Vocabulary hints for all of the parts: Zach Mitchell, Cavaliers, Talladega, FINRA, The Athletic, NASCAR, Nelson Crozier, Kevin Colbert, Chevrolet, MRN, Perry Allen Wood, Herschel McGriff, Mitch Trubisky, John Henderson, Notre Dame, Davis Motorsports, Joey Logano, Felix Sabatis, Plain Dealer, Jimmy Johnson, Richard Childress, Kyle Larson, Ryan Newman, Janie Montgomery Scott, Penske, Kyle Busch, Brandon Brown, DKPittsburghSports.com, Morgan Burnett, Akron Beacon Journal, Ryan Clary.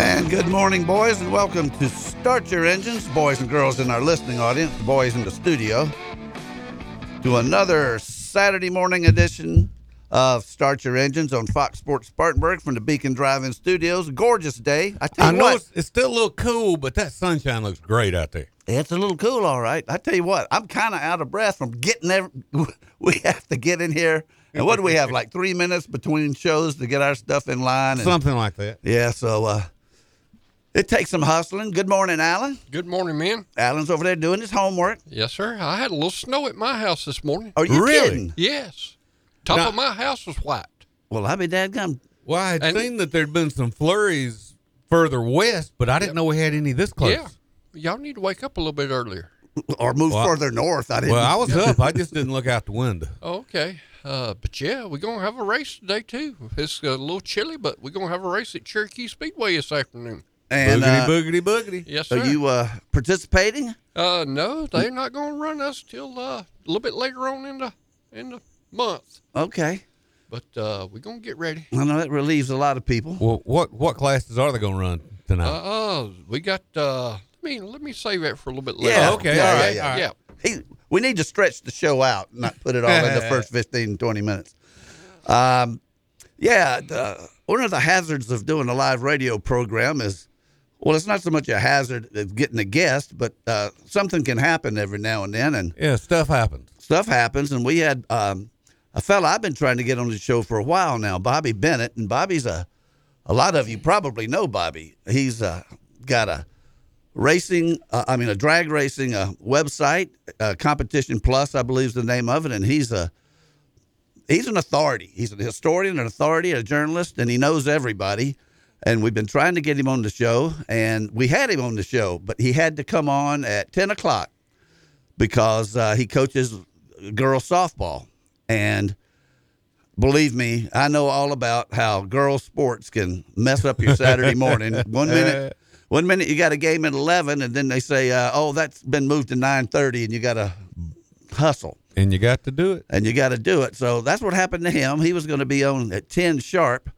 And good morning, boys, and welcome to Start Your Engines, boys and girls in our listening audience, boys in the studio, to another Saturday morning edition of Start Your Engines on Fox Sports Spartanburg from the Beacon Drive-In Studios. Gorgeous day. I know it's still a little cool, but that sunshine looks great out there. It's a little cool, all right. I tell you what, I'm kind of out of breath from getting there. We have to get in here. And what do we have, like 3 minutes between shows to get our stuff in line? And, something like that. Yeah, so... It takes some hustling. Good morning, Alan. Good morning, man. Alan's over there doing his homework. Yes, sir. I had a little snow at my house this morning. Are you really? Kidding? Yes. Top of my house was white. Well, I'll be dadgum. Well, I had seen that there'd been some flurries further west, but I didn't know we had any this close. Yeah. Y'all need to wake up a little bit earlier. Or move further north. I was up. I just didn't look out the window. Okay. But, yeah, we're going to have a race today, too. It's a little chilly, but we're going to have a race at Cherokee Speedway this afternoon. And, boogity, boogity. Yes, sir. Are you participating? No, they're not going to run us till a little bit later on in the month. Okay. But we're going to get ready. I know that relieves a lot of people. Well, what classes are they going to run tonight? We got. Let me save that for a little bit later. Yeah. Okay. Yeah, all right. Yeah. We need to stretch the show out, not put it all in the first 15, 20 minutes. One of the hazards of doing a live radio program is. Well, it's not so much a hazard of getting a guest, but something can happen every now and then. And yeah, stuff happens. And we had a fella I've been trying to get on the show for a while now, Bobby Bennett. And Bobby's a lot of you probably know Bobby. He's got a drag racing website, Competition Plus, I believe is the name of it. And he's an authority. He's an historian, an authority, a journalist, and he knows everybody. And we've been trying to get him on the show, and we had him on the show, but he had to come on at 10 o'clock because he coaches girls softball. And believe me, I know all about how girls sports can mess up your Saturday morning. One minute you got a game at 11, and then they say, that's been moved to 9:30, and you got to hustle. And you got to do it. So that's what happened to him. He was going to be on at 10 sharp.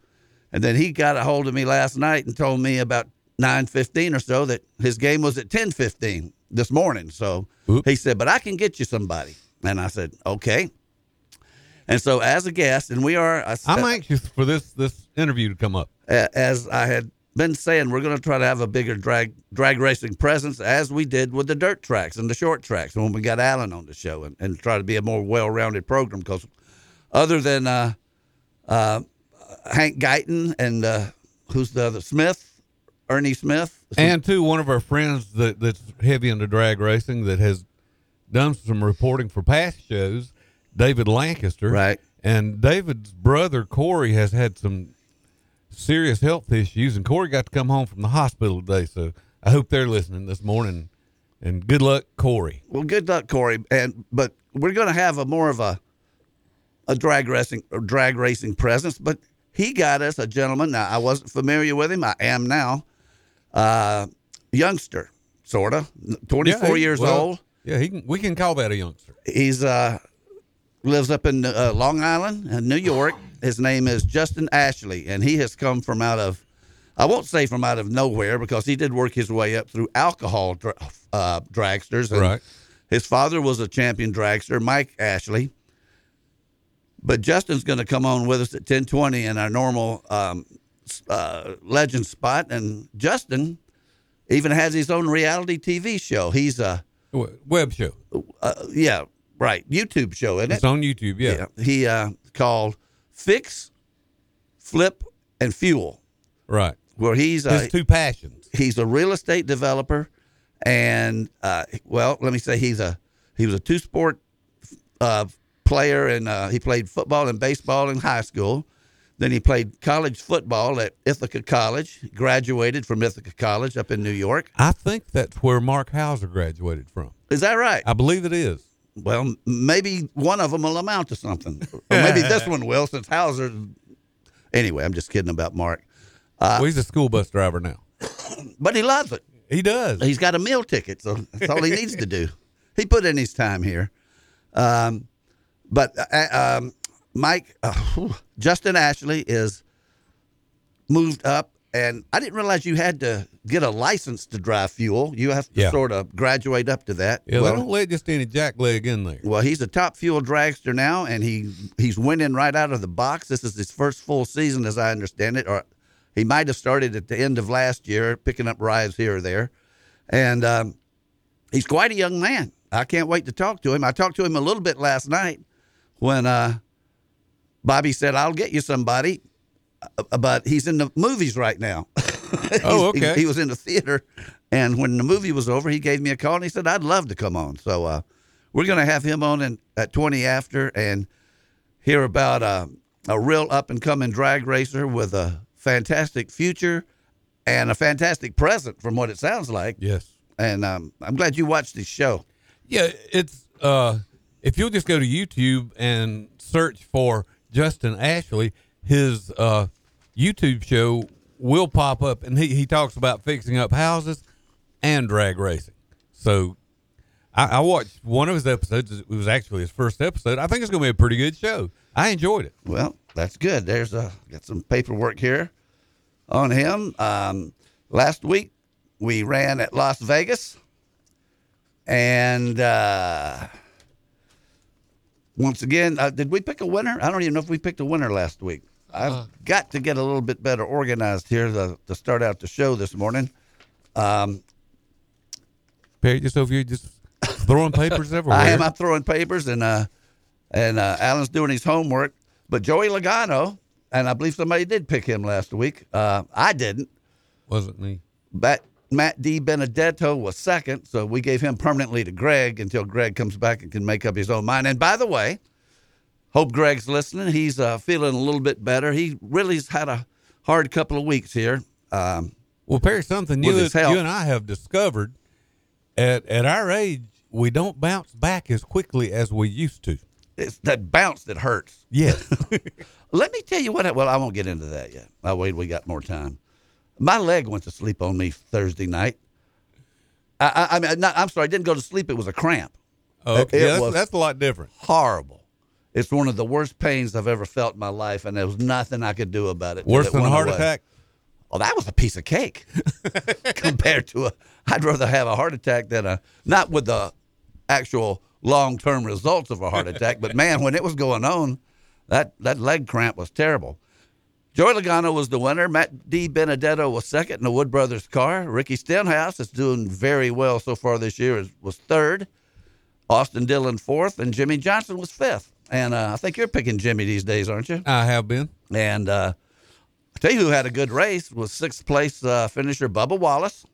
And then he got a hold of me last night and told me about 9:15 or so that his game was at 10:15 this morning. So He said, but I can get you somebody. And I said, okay. And so as a guest, and we are... I'm anxious for this interview to come up. As I had been saying, we're going to try to have a bigger drag racing presence as we did with the dirt tracks and the short tracks when we got Alan on the show and try to be a more well-rounded program because other than... Hank Guyton and who's the other Ernie Smith, and two one of our friends that's heavy into drag racing that has done some reporting for past shows, David Lancaster. Right, and David's brother Corey has had some serious health issues, and Corey got to come home from the hospital today. So I hope they're listening this morning, and good luck, Corey. Well, good luck, Corey. But we're going to have a more of a drag racing presence, but. He got us a gentleman. Now, I wasn't familiar with him. I am now. Youngster, sort of. 24 years old. Yeah, we can call that a youngster. He's lives up in Long Island, in New York. His name is Justin Ashley, and he has come from out of, I won't say from out of nowhere, because he did work his way up through alcohol dragsters. And right. His father was a champion dragster, Mike Ashley. But Justin's going to come on with us at 10:20 in our normal legend spot. And Justin even has his own reality TV show. He's a... web show. Yeah, right. YouTube show, isn't it? It's on YouTube, yeah. He called Fix, Flip, and Fuel. Right. Where he's... his two passions. He's a real estate developer. And, let me say he was a two-sport player, and he played football and baseball in high school. Then he played college football at Ithaca College, graduated from Ithaca College up in New York. I think that's where Mark Hauser graduated from. Is that right? I believe it is. Well, maybe one of them will amount to something. Or maybe this one will, since Hauser. Anyway, I'm just kidding about Mark. Well, he's a school bus driver now. But he loves it. He does. He's got a meal ticket, so that's all he needs to do. He put in his time here. Justin Ashley is moved up, and I didn't realize you had to get a license to drive fuel. You have to sort of graduate up to that. Yeah, well, they don't let just any jackleg in there. Well, he's a top fuel dragster now, and he's winning right out of the box. This is his first full season, as I understand it, or he might have started at the end of last year, picking up rides here or there. And he's quite a young man. I can't wait to talk to him. I talked to him a little bit last night when Bobby said, I'll get you somebody, but he's in the movies right now. Oh, okay. He was in the theater, and when the movie was over, he gave me a call, and he said, I'd love to come on. So we're going to have him on at 20 after and hear about a real up-and-coming drag racer with a fantastic future and a fantastic present from what it sounds like. Yes. And I'm glad you watched this show. Yeah, it's if you'll just go to YouTube and search for Justin Ashley, his YouTube show will pop up, and he talks about fixing up houses and drag racing. So I watched one of his episodes. It was actually his first episode. I think it's going to be a pretty good show. I enjoyed it. Well, that's good. There's got some paperwork here on him. Last week we ran at Las Vegas, and once again, did we pick a winner? I don't even know if we picked a winner last week. I've got to get a little bit better organized here to start out the show this morning. Perry, just over here, just throwing papers everywhere. I am. I'm throwing papers, and Alan's doing his homework. But Joey Logano, and I believe somebody did pick him last week. I didn't. Wasn't me. But Matt DiBenedetto was second, so we gave him permanently to Greg until Greg comes back and can make up his own mind. And by the way, hope Greg's listening. He's feeling a little bit better. He really's had a hard couple of weeks here. Well, Perry, something new that you and I have discovered. At our age, we don't bounce back as quickly as we used to. It's that bounce that hurts. Yes. Let me tell you what. I won't get into that yet. I'll wait. We got more time. My leg went to sleep on me Thursday night. I'm sorry, I didn't go to sleep. It was a cramp. Oh, okay. That's a lot different. Horrible. It's one of the worst pains I've ever felt in my life, and there was nothing I could do about it. Worse than a heart attack? Well, that was a piece of cake compared to I'd rather have a heart attack than not with the actual long-term results of a heart attack, but man, when it was going on, that leg cramp was terrible. Joey Logano was the winner. Matt DiBenedetto was second in the Wood Brothers car. Ricky Stenhouse is doing very well so far this year, was third. Austin Dillon fourth, and Jimmy Johnson was fifth. And I think you're picking Jimmy these days, aren't you? I have been. And I tell you who had a good race was sixth place finisher Bubba Wallace.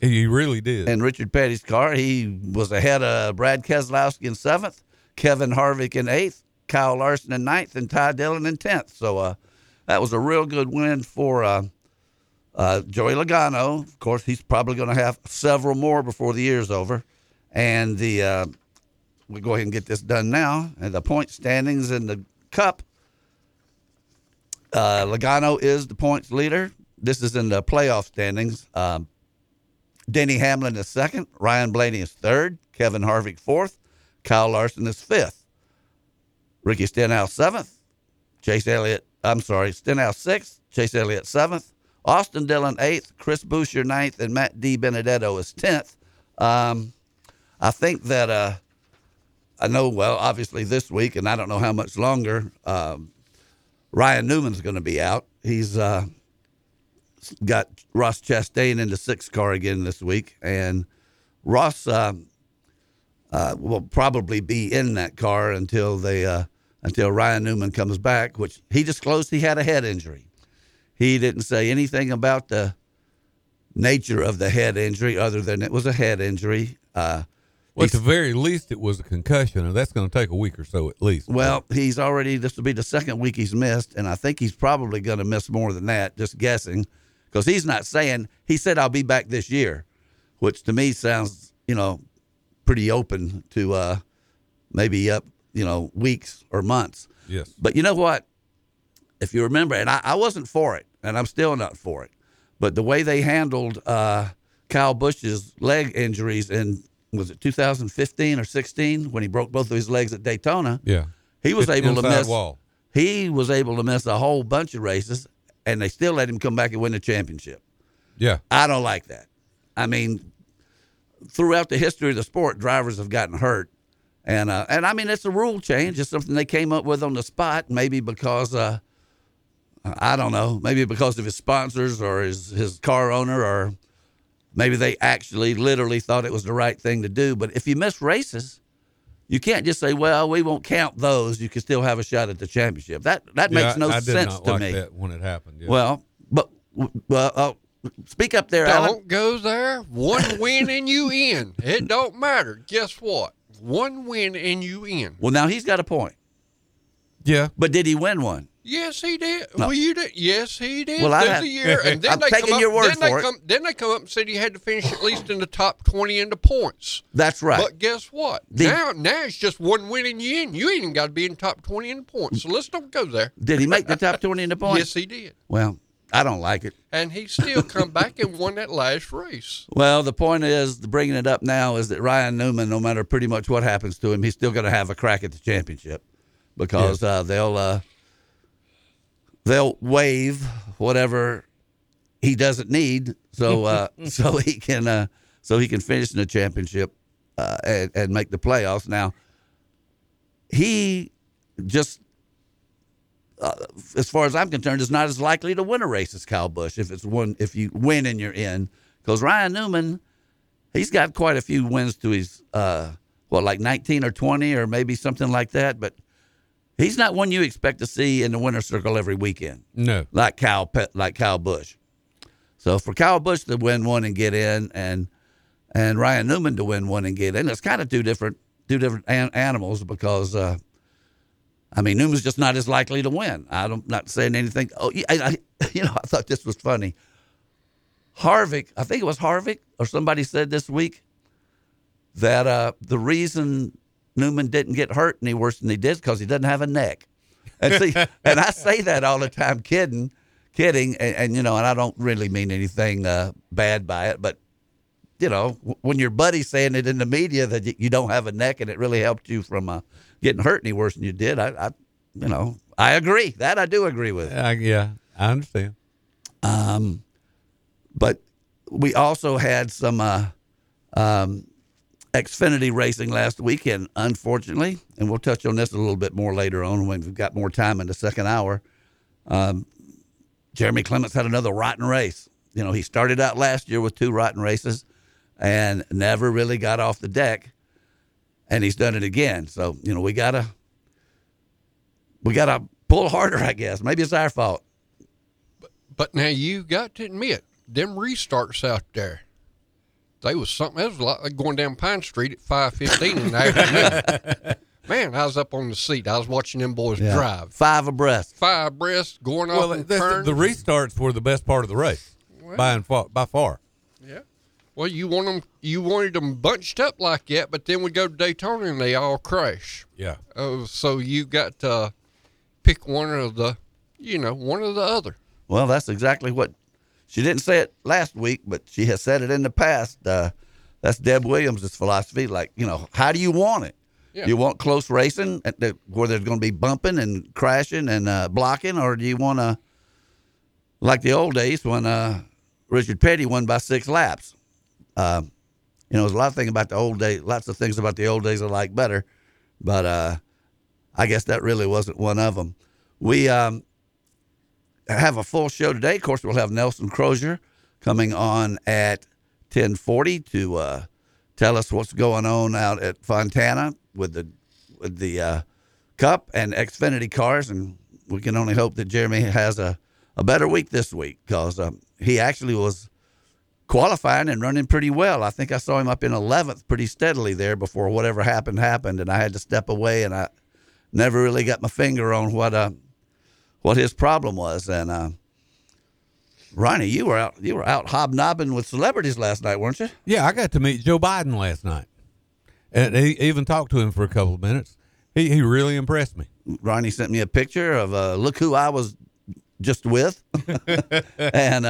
He really did. And Richard Petty's car, he was ahead of Brad Keselowski in seventh, Kevin Harvick in eighth, Kyle Larson in ninth, and Ty Dillon in 10th. So that was a real good win for Joey Logano. Of course, he's probably going to have several more before the year's over. And we'll go ahead and get this done now. And the point standings in the Cup, Logano is the points leader. This is in the playoff standings. Denny Hamlin is second. Ryan Blaney is third. Kevin Harvick fourth. Kyle Larson is fifth. Ricky Stenhouse seventh. Stenhouse sixth. Chase Elliott seventh. Austin Dillon eighth. Chris Buescher ninth. And Matt DiBenedetto is 10th. I think that obviously this week, and I don't know how much longer, Ryan Newman's going to be out. He's got Ross Chastain in the sixth car again this week, and Ross will probably be in that car until Ryan Newman comes back, which he disclosed he had a head injury. He didn't say anything about the nature of the head injury other than it was a head injury. Well, at the very least, it was a concussion, and that's going to take a week or so at least. Well, he's already, this will be the second week he's missed, and I think he's probably going to miss more than that, just guessing, because he's not saying, he said, I'll be back this year, which to me sounds, you know, pretty open to maybe up, you know, weeks or months. Yes. But you know what? If you remember, and I wasn't for it, and I'm still not for it, but the way they handled Kyle Busch's leg injuries in, was it 2015 or 16 when he broke both of his legs at Daytona? Yeah. He was able to miss. He was able to miss a whole bunch of races, and they still let him come back and win the championship. Yeah. I don't like that. I mean, throughout the history of the sport, drivers have gotten hurt. And I mean, it's a rule change. It's something they came up with on the spot, maybe because, I don't know, maybe because of his sponsors or his car owner, or maybe they actually literally thought it was the right thing to do. But if you miss races, you can't just say, well, we won't count those. You can still have a shot at the championship. That makes no sense to me. I did not like that when it happened. Yeah. Well, speak up there, Alan. Don't go there. One win and you in. It don't matter. Guess what? One win and you in. Well, now he's got a point. Yeah. But did he win one? Yes, he did. No. Well, you did. Yes, he did. Well, there's a year, and then they come up, then they come up and said he had to finish at least in the top 20 in the points. That's right. But guess what? Now it's just one win and you in. You ain't even got to be in the top 20 in the points. So let's don't go there. Did he make the top 20 in the points? Yes, he did. Well, I don't like it. And he still come back and won that last race. Well, the point is, bringing it up now, is that Ryan Newman, no matter pretty much what happens to him, he's still going to have a crack at the championship, because they'll waive whatever he doesn't need, so he can finish in the championship and make the playoffs. Now, he just, as far as I'm concerned, is not as likely to win a race as Kyle Busch if you win and you're in, because Ryan Newman, he's got quite a few wins to his like 19 or 20 or maybe something like that, but he's not one you expect to see in the winner's circle every weekend. No, like Kyle Busch. So for Kyle Busch to win one and get in, and Ryan Newman to win one and get in, it's kind of two different animals, because I mean, Newman's just not as likely to win. I'm not saying anything. Oh, I thought this was funny. Harvick, I think it was Harvick or somebody said this week that the reason Newman didn't get hurt any worse than he did because he doesn't have a neck. And see, and I say that all the time, kidding, and I don't really mean anything bad by it, but you know, when your buddy's saying it in the media that you don't have a neck and it really helped you from getting hurt any worse than you did, I agree. That I do agree with. Yeah, I understand. But we also had some Xfinity racing last weekend, unfortunately, and we'll touch on this a little bit more later on when we've got more time in the second hour. Jeremy Clements had another rotten race. You know, he started out last year with two rotten races and never really got off the deck, and he's done it again. So, you know, we gotta pull harder, I guess. Maybe it's our fault. But now you got to admit, them restarts out there, they was something. That was like going down Pine Street at 5:15 in the afternoon. Man, I was up on the seat. I was watching them boys drive. Five abreast, going off in turns. The restarts were the best part of the race, by far. Yeah. Well, you wanted them bunched up like that, but then we go to Daytona and they all crash. Yeah. So you got to pick one or the other. Well, that's exactly what. She didn't say it last week, but she has said it in the past. That's Deb Williams' philosophy. Like, you know, how do you want it? Yeah. Do you want close racing where there's going to be bumping and crashing and blocking, or do you want to, like the old days when Richard Petty won by 6 laps? There's a lot of things about the old days. Lots of things about the old days I like better, but I guess that really wasn't one of them. We have a full show today. Of course, we'll have Nelson Crozier coming on at 10:40 to tell us what's going on out at Fontana with the Cup and Xfinity cars, and we can only hope that Jeremy has a better week this week, because he actually was qualifying and running pretty well. I think I saw him up in 11th pretty steadily there before whatever happened, and I had to step away, and I never really got my finger on what his problem was. And Ronnie, you were out hobnobbing with celebrities last night, weren't you? Yeah, I got to meet Joe Biden last night, and he even talked to him for a couple of minutes. He really impressed me. Ronnie sent me a picture of look who I was just with, and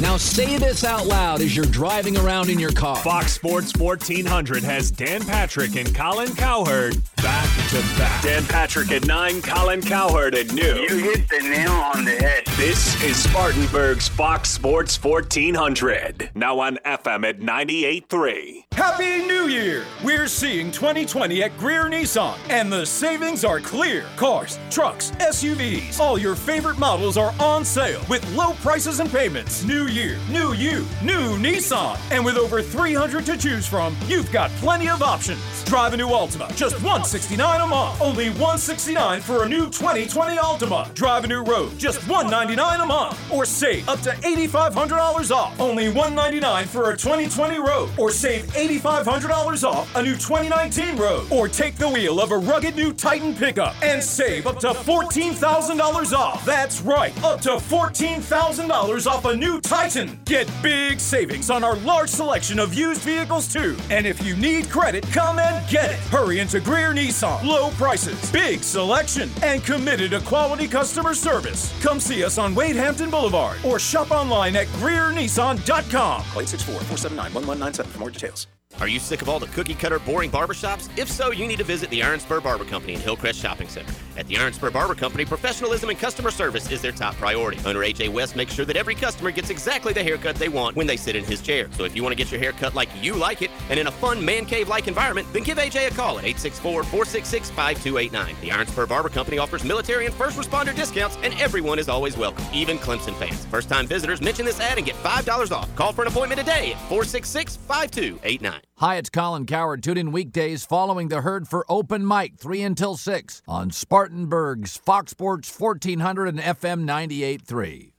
Now say this out loud as you're driving around in your car. Fox Sports 1400 has Dan Patrick and Colin Cowherd back to back. Dan Patrick at 9, Colin Cowherd at noon. You hit the nail on the head. This is Spartanburg's Fox Sports 1400, now on FM at 98.3. Happy New Year! We're seeing 2020 at Greer Nissan, and the savings are clear. Cars, trucks, SUVs, all your favorite models are on sale with low prices and payments. New year, new you, new Nissan. And with over 300 to choose from, you've got plenty of options. Drive a new Altima just once $169 a month. Only $169 for a new 2020 Altima. Drive a new road, just $199 a month. Or save up to $8,500 off. Only $199 for a 2020 road. Or save $8,500 off a new 2019 road. Or take the wheel of a rugged new Titan pickup and save up to $14,000 off. That's right, up to $14,000 off a new Titan. Get big savings on our large selection of used vehicles too. And if you need credit, come and get it. Hurry into Greer Nissan. Low prices, big selection, and committed to quality customer service. Come see us on Wade Hampton Boulevard or shop online at GreerNissan.com. 864-479-1197 for more details. Are you sick of all the cookie-cutter, boring barbershops? If so, you need to visit the Iron Spur Barber Company in Hillcrest Shopping Center. At the Iron Spur Barber Company, professionalism and customer service is their top priority. Owner A.J. West makes sure that every customer gets exactly the haircut they want when they sit in his chair. So if you want to get your hair cut like you like it and in a fun, man cave-like environment, then give A.J. a call at 864-466-5289. The Iron Spur Barber Company offers military and first responder discounts, and everyone is always welcome, even Clemson fans. First-time visitors, mention this ad and get $5 off. Call for an appointment today at 466-5289. Hi, it's Colin Cowherd. Tune in weekdays following the herd for Open Mic 3 until 6 on Spartanburg's Fox Sports 1400 and FM 98.3.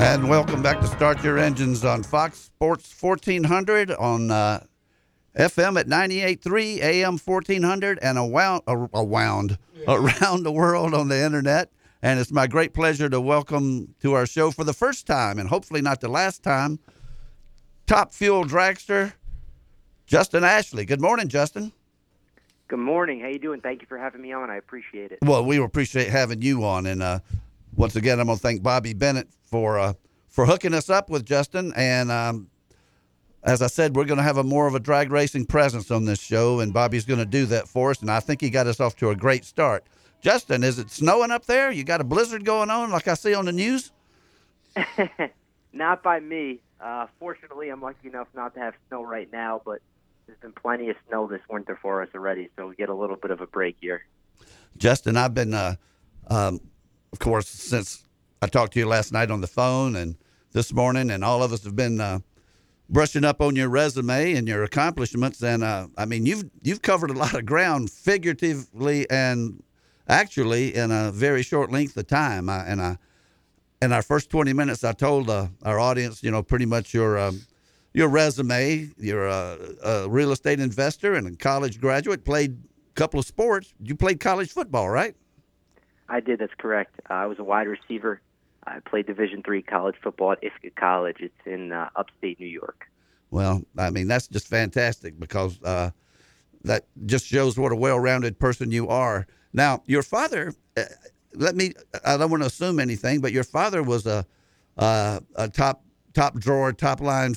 And welcome back to Start Your Engines on Fox Sports 1400 on FM at 98.3, AM 1400, and around the world on the internet. And it's my great pleasure to welcome to our show for the first time, and hopefully not the last time, Top Fuel dragster, Justin Ashley. Good morning, Justin. Good morning. How you doing? Thank you for having me on. I appreciate it. Well, we appreciate having you on. And once again, I'm going to thank Bobby Bennett for hooking us up with Justin. And as I said, we're going to have a more of a drag racing presence on this show, and Bobby's going to do that for us, and I think he got us off to a great start. Justin, is it snowing up there? You got a blizzard going on like I see on the news? Not by me. Fortunately, I'm lucky enough not to have snow right now, but there's been plenty of snow this winter for us already, so we get a little bit of a break here. Justin, I've been, of course, since I talked to you last night on the phone and this morning, and all of us have been brushing up on your resume and your accomplishments, and I mean, you've covered a lot of ground, figuratively and actually, in a very short length of time. In our first 20 minutes, I told our audience, you know, pretty much your resume. You're a real estate investor and a college graduate. Played a couple of sports. You played college football, right? I did. That's correct. I was a wide receiver. I played Division III college football at Ithaca College. It's in upstate New York. Well, I mean, that's just fantastic, because that just shows what a well-rounded person you are. Now, your father, I don't want to assume anything, but your father was a top drawer, top line.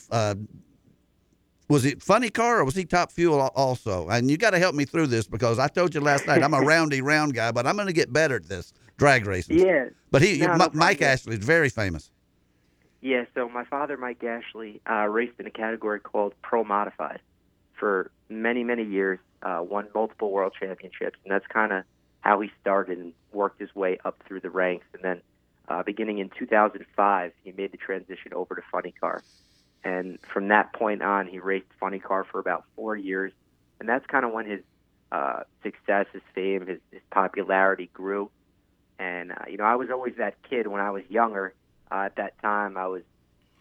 Was it Funny Car, or was he Top Fuel also? And you got to help me through this, because I told you last night, I'm a round guy, but I'm going to get better at this. Drag racing. Yeah. But Mike Ashley is very famous. Yeah, so my father, Mike Ashley, raced in a category called Pro Modified for many, many years, won multiple world championships, and that's kind of how he started and worked his way up through the ranks. And then beginning in 2005, he made the transition over to Funny Car. And from that point on, he raced Funny Car for about 4 years, and that's kind of when his success, his fame, his popularity grew. And, you know, I was always that kid when I was younger. At that time, I was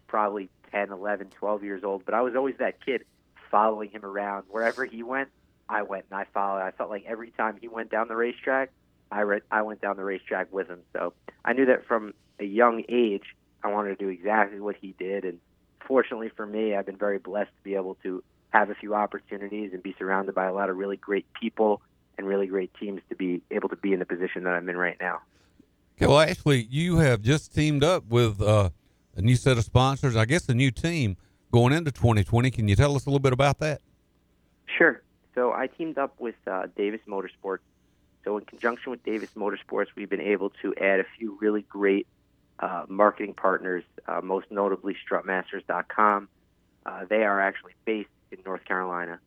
probably 10, 11, 12 years old. But I was always that kid following him around. Wherever he went, I went and I followed. I felt like every time he went down the racetrack, I went down the racetrack with him. So I knew that from a young age, I wanted to do exactly what he did. And fortunately for me, I've been very blessed to be able to have a few opportunities and be surrounded by a lot of really great people and really great teams to be able to be in the position that I'm in right now. Okay, well, Ashley, you have just teamed up with a new set of sponsors, I guess a new team, going into 2020. Can you tell us a little bit about that? Sure. So I teamed up with Davis Motorsports. So in conjunction with Davis Motorsports, we've been able to add a few really great marketing partners, most notably Strutmasters.com. They are actually based in North Carolina.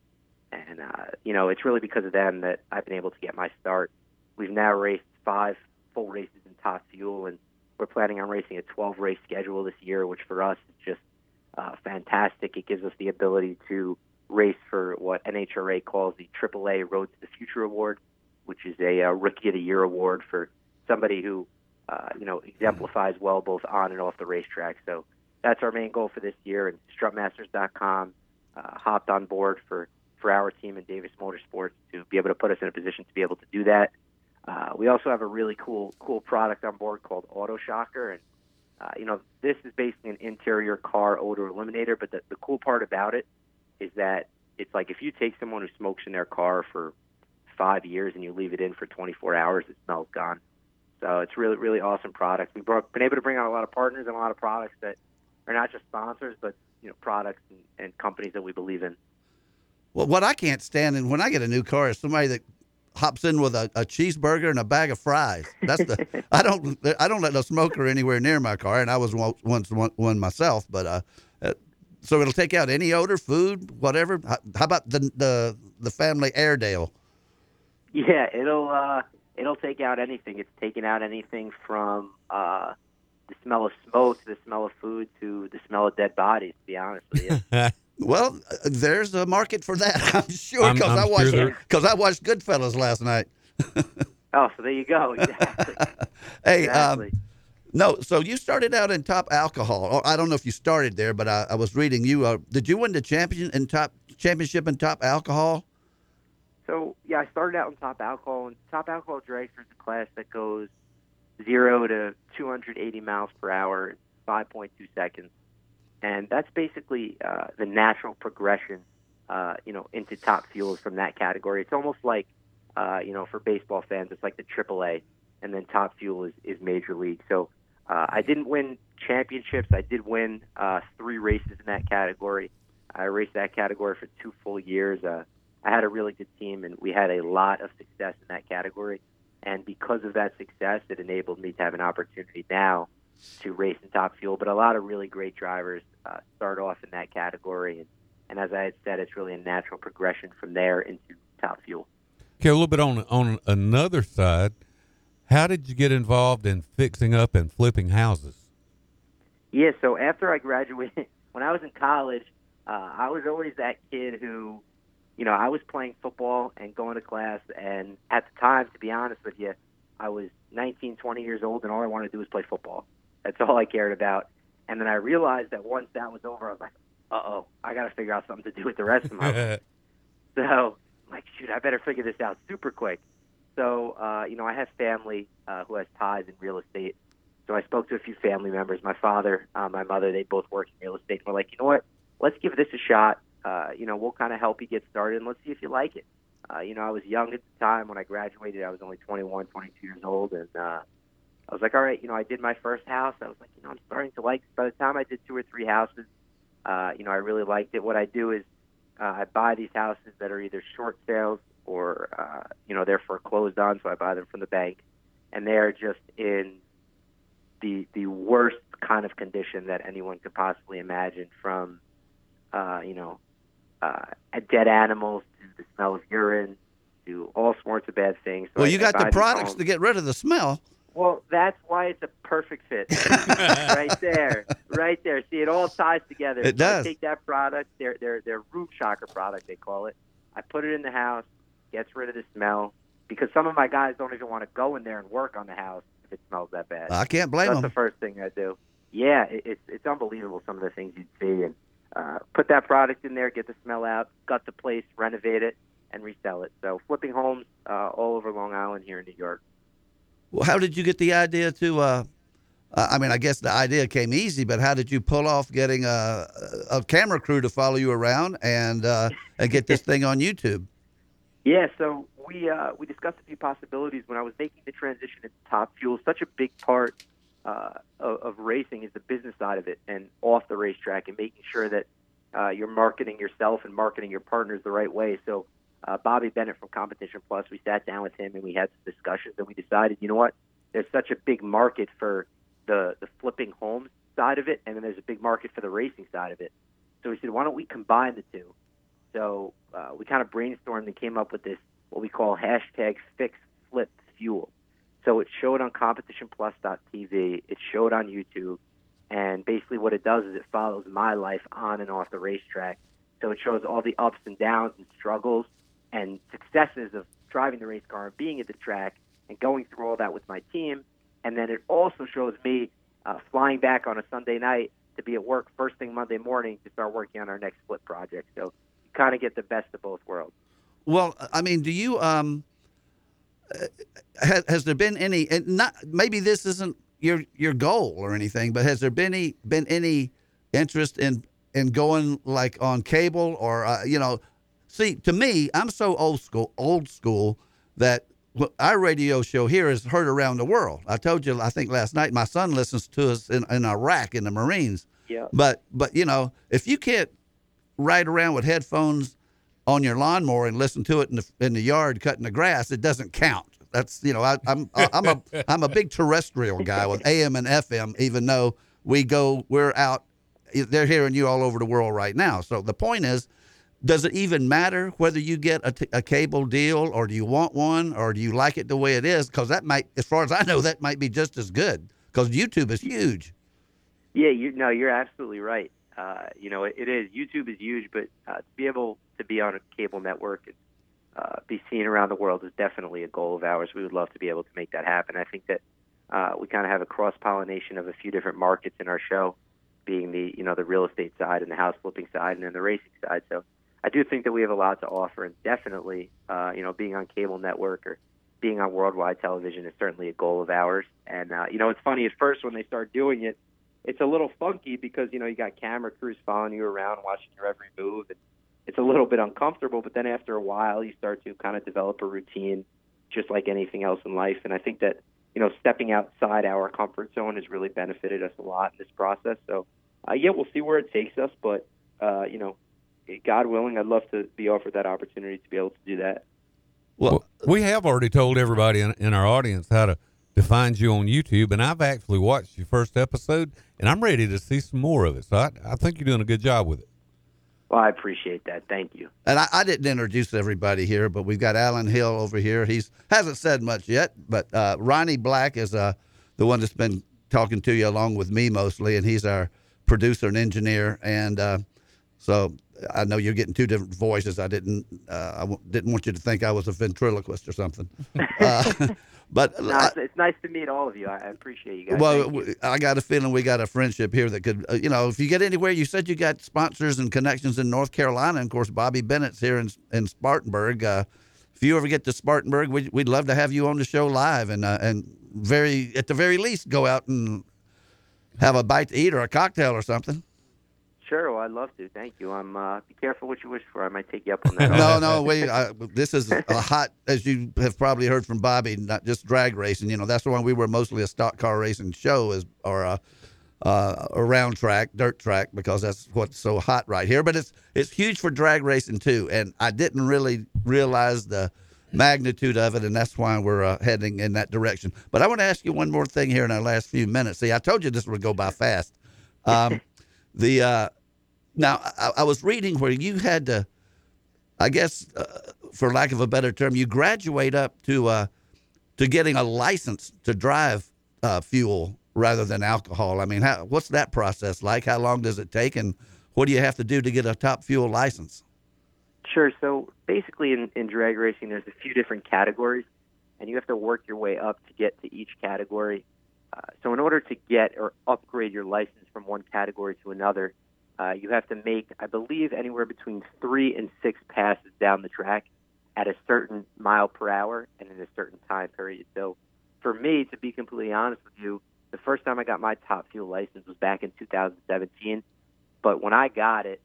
And, you know, it's really because of them that I've been able to get my start. We've now raced 5 full races in Top Fuel, and we're planning on racing a 12-race schedule this year, which for us is just fantastic. It gives us the ability to race for what NHRA calls the AAA Road to the Future Award, which is a Rookie of the Year award for somebody who, you know, exemplifies well both on and off the racetrack. So that's our main goal for this year. And Strutmasters.com hopped on board for our team and Davis Motorsports to be able to put us in a position to be able to do that. We also have a really cool product on board called Auto Shocker. And, you know, this is basically an interior car odor eliminator. But the cool part about it is that it's like if you take someone who smokes in their car for 5 years and you leave it in for 24 hours, it smells gone. So it's really, really awesome product. We've been able to bring on a lot of partners and a lot of products that are not just sponsors, but, you know, products and companies that we believe in. Well, what I can't stand, and when I get a new car, is somebody that hops in with a cheeseburger and a bag of fries. That's the I don't let no smoker anywhere near my car, and I was once one myself. But so it'll take out any odor, food, whatever. How about the family Airedale? Yeah, it'll take out anything. It's taken out anything from the smell of smoke to the smell of food to the smell of dead bodies, to be honest with you. Well, there's a market for that, I'm sure, because I watched Goodfellas last night. Oh, so there you go. Exactly. Hey, exactly. So you started out in top alcohol. Oh, I don't know if you started there, but I was reading you. Did you win the championship in top alcohol? So, yeah, I started out in top alcohol, and top alcohol drags is a class that goes 0 to 280 miles per hour in 5.2 seconds. And that's basically the natural progression, you know, into top fuels from that category. It's almost like, you know, for baseball fans, it's like the AAA, and then top fuel is major league. So I didn't win championships. I did win 3 races in that category. I raced that category for 2 full years. I had a really good team, and we had a lot of success in that category. And because of that success, it enabled me to have an opportunity now to race in top fuel. But a lot of really great drivers start off in that category. And as I had said, it's really a natural progression from there into top fuel. Okay, a little bit on another side, how did you get involved in fixing up and flipping houses? Yeah, so after I graduated, when I was in college, I was always that kid who, you know, I was playing football and going to class, and at the time, to be honest with you, I was 19, 20 years old, and all I wanted to do was play football. That's all I cared about. And then I realized that once that was over, I was like, uh-oh, I got to figure out something to do with the rest of my life. So I'm like, shoot, I better figure this out super quick. So, you know, I have family who has ties in real estate. So I spoke to a few family members. My father, my mother, they both work in real estate. And we're like, you know what, let's give this a shot. You know, we'll kind of help you get started, and let's see if you like it. You know, I was young at the time. When I graduated, I was only 21, 22 years old, and I was like, all right, you know, I did my first house. I was like, you know, I'm starting to like this. By the time I did 2 or 3 houses, you know, I really liked it. What I do is I buy these houses that are either short sales or, you know, they're foreclosed on, so I buy them from the bank, and they are just in the worst kind of condition that anyone could possibly imagine, from, you know, dead animals to the smell of urine to all sorts of bad things. So well, you got the products to get rid of the smell. Well, that's why it's a perfect fit. Right there. See, it all ties together. It does. I take that product, their Roof Shocker product, they call it. I put it in the house, gets rid of the smell, because some of my guys don't even want to go in there and work on the house if it smells that bad. I can't blame them. That's the first thing I do. Yeah, it's unbelievable, some of the things you'd see. And put that product in there, get the smell out, gut the place, renovate it, and resell it. So flipping homes all over Long Island here in New York. Well, how did you get the idea to I mean, I guess the idea came easy, but how did you pull off getting a camera crew to follow you around and get this thing on YouTube? Yeah, so we discussed a few possibilities. When I was making the transition into Top Fuel, such a big part of racing is the business side of it and off the racetrack, and making sure that you're marketing yourself and marketing your partners the right way. So Bobby Bennett from Competition Plus, we sat down with him and we had some discussions, and we decided, you know what, there's such a big market for the flipping homes side of it, and then there's a big market for the racing side of it. So we said, why don't we combine the two? So we kind of brainstormed and came up with this, what we call hashtag Fix Flip Fuel. So it showed on competitionplus.tv. It showed on YouTube. And basically what it does is it follows my life on and off the racetrack. So it shows all the ups and downs and struggles and successes of driving the race car and being at the track and going through all that with my team. And then it also shows me flying back on a Sunday night to be at work first thing Monday morning to start working on our next flip project. So you kind of get the best of both worlds. Well, I mean, do you has there been any, and not maybe this isn't your goal or anything, but has there been any interest in going like on cable or see, to me, I'm so old school that our radio show here is heard around the world. I told you, I think last night, my son listens to us in Iraq in the Marines. Yeah. But if you can't ride around with headphones on your lawnmower and listen to it in the yard cutting the grass, it doesn't count. That's I'm a big terrestrial guy with AM and FM. Even though we're out, they're hearing you all over the world right now. So the point is, does it even matter whether you get a cable deal, or do you want one, or do you like it the way it is? Because that might, as far as I know, that might be just as good. Because YouTube is huge. Yeah, you're absolutely right. It is. YouTube is huge, but to be able to be on a cable network, be seen around the world is definitely a goal of ours. We would love to be able to make that happen. I think that we kind of have a cross-pollination of a few different markets in our show, being the real estate side and the house flipping side and then the racing side. So I do think that we have a lot to offer, and definitely, being on cable network or being on worldwide television is certainly a goal of ours. And, it's funny, at first when they start doing it, it's a little funky because, you got camera crews following you around, watching your every move, and it's a little bit uncomfortable, but then after a while, you start to kind of develop a routine, just like anything else in life. And I think that, stepping outside our comfort zone has really benefited us a lot in this process. So, we'll see where it takes us, but, God willing, I'd love to be offered that opportunity to be able to do that. Well, we have already told everybody in our audience how to find you on YouTube, and I've actually watched your first episode, and I'm ready to see some more of it. So I think you're doing a good job with it. Well, I appreciate that. Thank you. And I didn't introduce everybody here, but we've got Alan Hill over here. He hasn't said much yet, but Ronnie Black is the one that's been talking to you along with me mostly, and he's our producer and engineer. And so I know you're getting two different voices. I didn't want you to think I was a ventriloquist or something. But no, it's nice to meet all of you. I appreciate you guys. Well, I got a feeling we got a friendship here that could, if you get anywhere. You said you got sponsors and connections in North Carolina, and of course Bobby Bennett's here in Spartanburg. If you ever get to Spartanburg, we'd love to have you on the show live, and at the very least go out and have a bite to eat or a cocktail or something. Sure, well, I'd love to. Thank you. I'm be careful what you wish for. I might take you up on that. No, wait. This is a hot, as you have probably heard from Bobby, not just drag racing. That's why we were mostly a stock car racing show, or around track, dirt track, because that's what's so hot right here. But it's huge for drag racing too, and I didn't really realize the magnitude of it, and that's why we're heading in that direction. But I want to ask you one more thing here in our last few minutes. See, I told you this would go by fast. Now I was reading where you had to, I guess, for lack of a better term, you graduate up to getting a license to drive fuel rather than alcohol. I mean, what's that process like? How long does it take, and what do you have to do to get a top fuel license? Sure. So basically, in drag racing, there's a few different categories, and you have to work your way up to get to each category. So in order to get or upgrade your license from one category to another, you have to make, I believe, anywhere between 3 and 6 passes down the track at a certain mile per hour and in a certain time period. So for me, to be completely honest with you, the first time I got my top fuel license was back in 2017. But when I got it,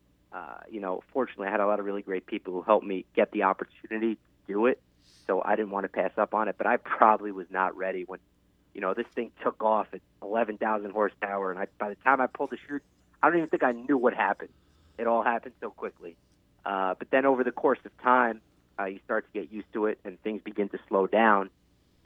fortunately, I had a lot of really great people who helped me get the opportunity to do it. So I didn't want to pass up on it, but I probably was not ready when this thing took off at 11,000 horsepower, and by the time I pulled the chute, I don't even think I knew what happened. It all happened so quickly. But then over the course of time, you start to get used to it, and things begin to slow down,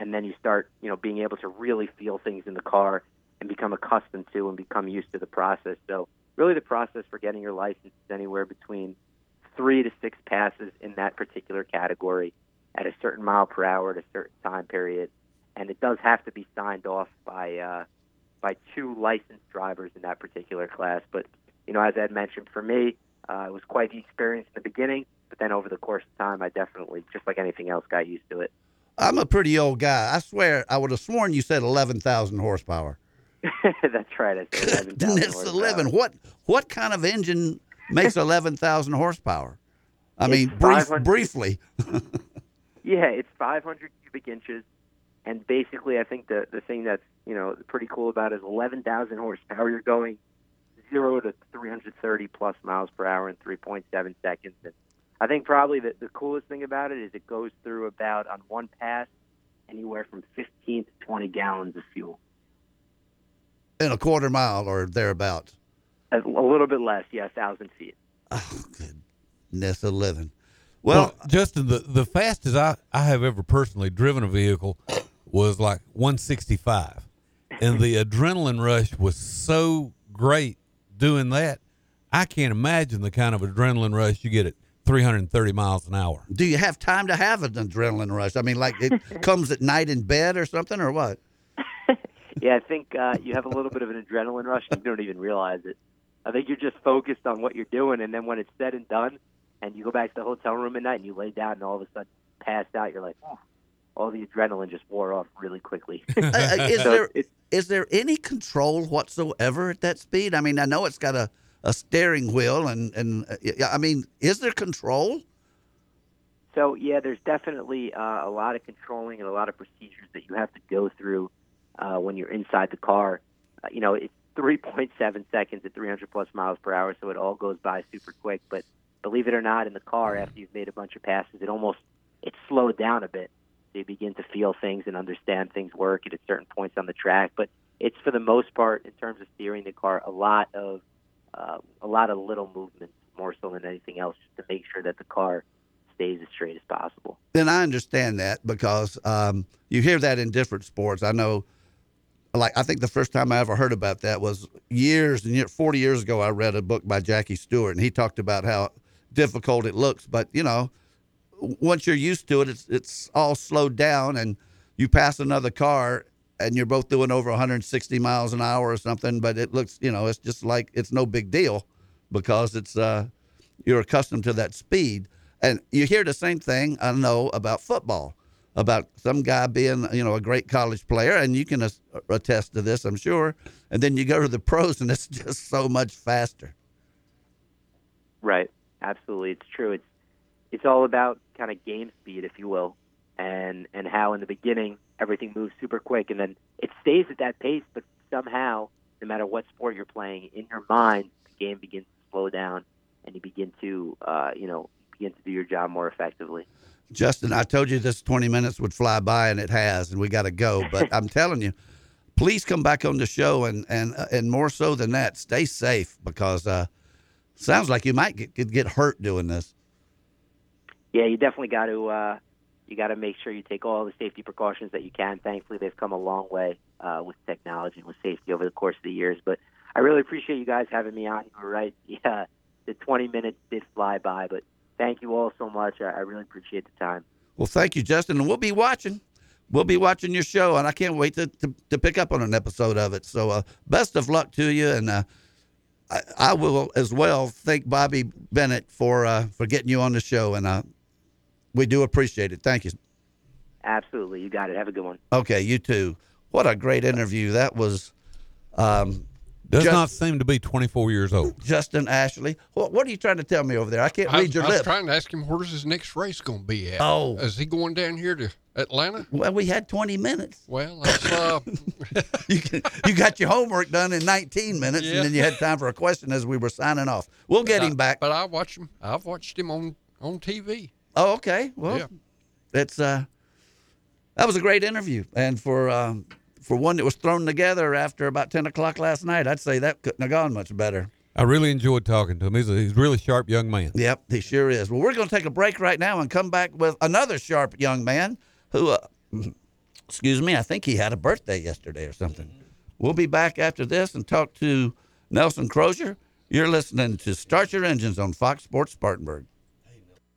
and then you start, being able to really feel things in the car and become accustomed to and become used to the process. So really the process for getting your license is anywhere between 3 to 6 passes in that particular category at a certain mile per hour at a certain time period. And it does have to be signed off by 2 licensed drivers in that particular class. But, you know, as Ed mentioned, for me, it was quite the experience in the beginning. But then over the course of time, I definitely, just like anything else, got used to it. I'm a pretty old guy. I swear, I would have sworn you said 11,000 horsepower. That's right. I said 11,000 horsepower. 11. What kind of engine makes 11,000 horsepower? I mean, briefly. Yeah, it's 500 cubic inches. And basically, I think the thing that's, you know, pretty cool about it is 11,000 horsepower. You're going 0 to 330-plus miles per hour in 3.7 seconds. And I think probably the coolest thing about it is it goes through about, on one pass, anywhere from 15 to 20 gallons of fuel. In a quarter mile or thereabouts? A little bit less, yeah, 1,000 feet. Oh, goodness, 11. Well, Justin, the fastest I have ever personally driven a vehicle was like 165. And the adrenaline rush was so great doing that. I can't imagine the kind of adrenaline rush you get at 330 miles an hour. Do you have time to have an adrenaline rush? I mean, like it comes at night in bed or something, or what? Yeah, I think you have a little bit of an adrenaline rush and you don't even realize it. I think you're just focused on what you're doing, and then when it's said and done and you go back to the hotel room at night and you lay down and all of a sudden passed out, you're like, oh, all the adrenaline just wore off really quickly. Is there any control whatsoever at that speed? I mean, I know it's got a steering wheel, and I mean, is there control? So, yeah, there's definitely a lot of controlling and a lot of procedures that you have to go through when you're inside the car. You know, it's 3.7 seconds at 300-plus miles per hour, so it all goes by super quick. But believe it or not, in the car, after you've made a bunch of passes, it's slowed down a bit. So you begin to feel things and understand things work at certain points on the track. But it's, for the most part, in terms of steering the car, a lot of little movements, more so than anything else, just to make sure that the car stays as straight as possible. Then I understand that, because you hear that in different sports. I know, like, I think the first time I ever heard about that was 40 years ago. I read a book by Jackie Stewart, and he talked about how difficult it looks. But, you know, once you're used to it, it's all slowed down, and you pass another car and you're both doing over 160 miles an hour or something, but it looks, you know, it's just like it's no big deal, because it's you're accustomed to that speed. And you hear the same thing, I know, about football, about some guy being, you know, a great college player, and you can attest to this, I'm sure, and then you go to the pros and it's just so much faster. Right. Absolutely. It's true. It's all about kind of game speed, if you will, and how in the beginning everything moves super quick, and then it stays at that pace, but somehow, no matter what sport you're playing, in your mind, the game begins to slow down, and you begin to, do your job more effectively. Justin, I told you this 20 minutes would fly by, and it has, and we got to go. But I'm telling you, please come back on the show, and more so than that, stay safe, because sounds like you might get hurt doing this. Yeah, you definitely got to. You got to make sure you take all the safety precautions that you can. Thankfully, they've come a long way with technology and with safety over the course of the years. But I really appreciate you guys having me on. You were right. Yeah, the 20 minutes did fly by, but thank you all so much. I really appreciate the time. Well, thank you, Justin. And we'll be watching. We'll be watching your show, and I can't wait to pick up on an episode of it. So best of luck to you, and I will as well thank Bobby Bennett for getting you on the show, and we do appreciate it. Thank you. Absolutely. You got it. Have a good one. Okay, you too. What a great interview. That was... not seem to be 24 years old. Justin Ashley. What are you trying to tell me over there? I can't read your lips. I was trying to ask him, where's his next race going to be at? Oh. Is he going down here to Atlanta? Well, we had 20 minutes. Well, that's... you got your homework done in 19 minutes, yeah. And then you had time for a question as we were signing off. We'll get him back. But I've watched him on TV. Oh, okay. Well, yeah. It's that was a great interview, and for one that was thrown together after about 10:00 last night, I'd say that couldn't have gone much better. I really enjoyed talking to him. He's a really sharp young man. Yep, he sure is. Well, we're going to take a break right now and come back with another sharp young man who, excuse me, I think he had a birthday yesterday or something. We'll be back after this and talk to Nelson Crozier. You're listening to Start Your Engines on Fox Sports Spartanburg.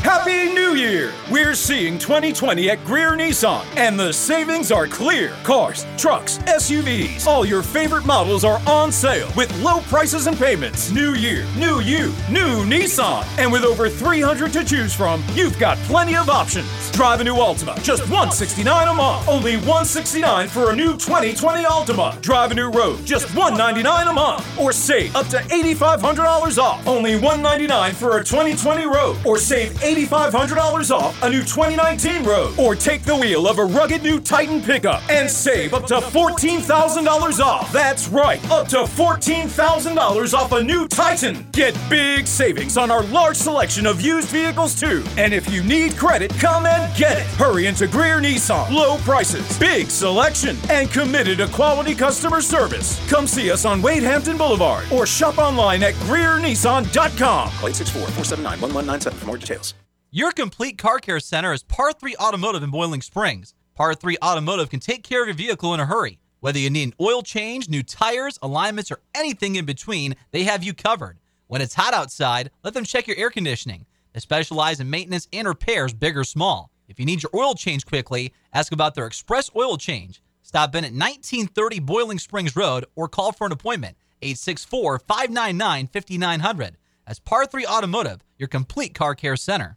Happy New Year! We're seeing 2020 at Greer Nissan, and the savings are clear. Cars, trucks, SUVs, all your favorite models are on sale with low prices and payments. New year, new you, new Nissan. And with over 300 to choose from, you've got plenty of options. Drive a new Altima, just $169 a month. Only $169 for a new 2020 Altima. Drive a new Rogue, just $199 a month. Or save up to $8,500 off. Only $199 for a 2020 Rogue. Or save $8,500 off a new 2019 Rogue. Or take the wheel of a rugged new Titan pickup and save up to $14,000 off. That's right, up to $14,000 off a new Titan. Get big savings on our large selection of used vehicles too. And if you need credit, come and get it. Hurry into Greer Nissan. Low prices, big selection, and committed to quality customer service. Come see us on Wade Hampton Boulevard or shop online at GreerNissan.com. Call 864-479-1197 for more details. Your Complete Car Care Center is Par 3 Automotive in Boiling Springs. Par 3 Automotive can take care of your vehicle in a hurry. Whether you need an oil change, new tires, alignments, or anything in between, they have you covered. When it's hot outside, let them check your air conditioning. They specialize in maintenance and repairs, big or small. If you need your oil change quickly, ask about their express oil change. Stop in at 1930 Boiling Springs Road or call for an appointment, 864-599-5900. That's Par 3 Automotive, your Complete Car Care Center.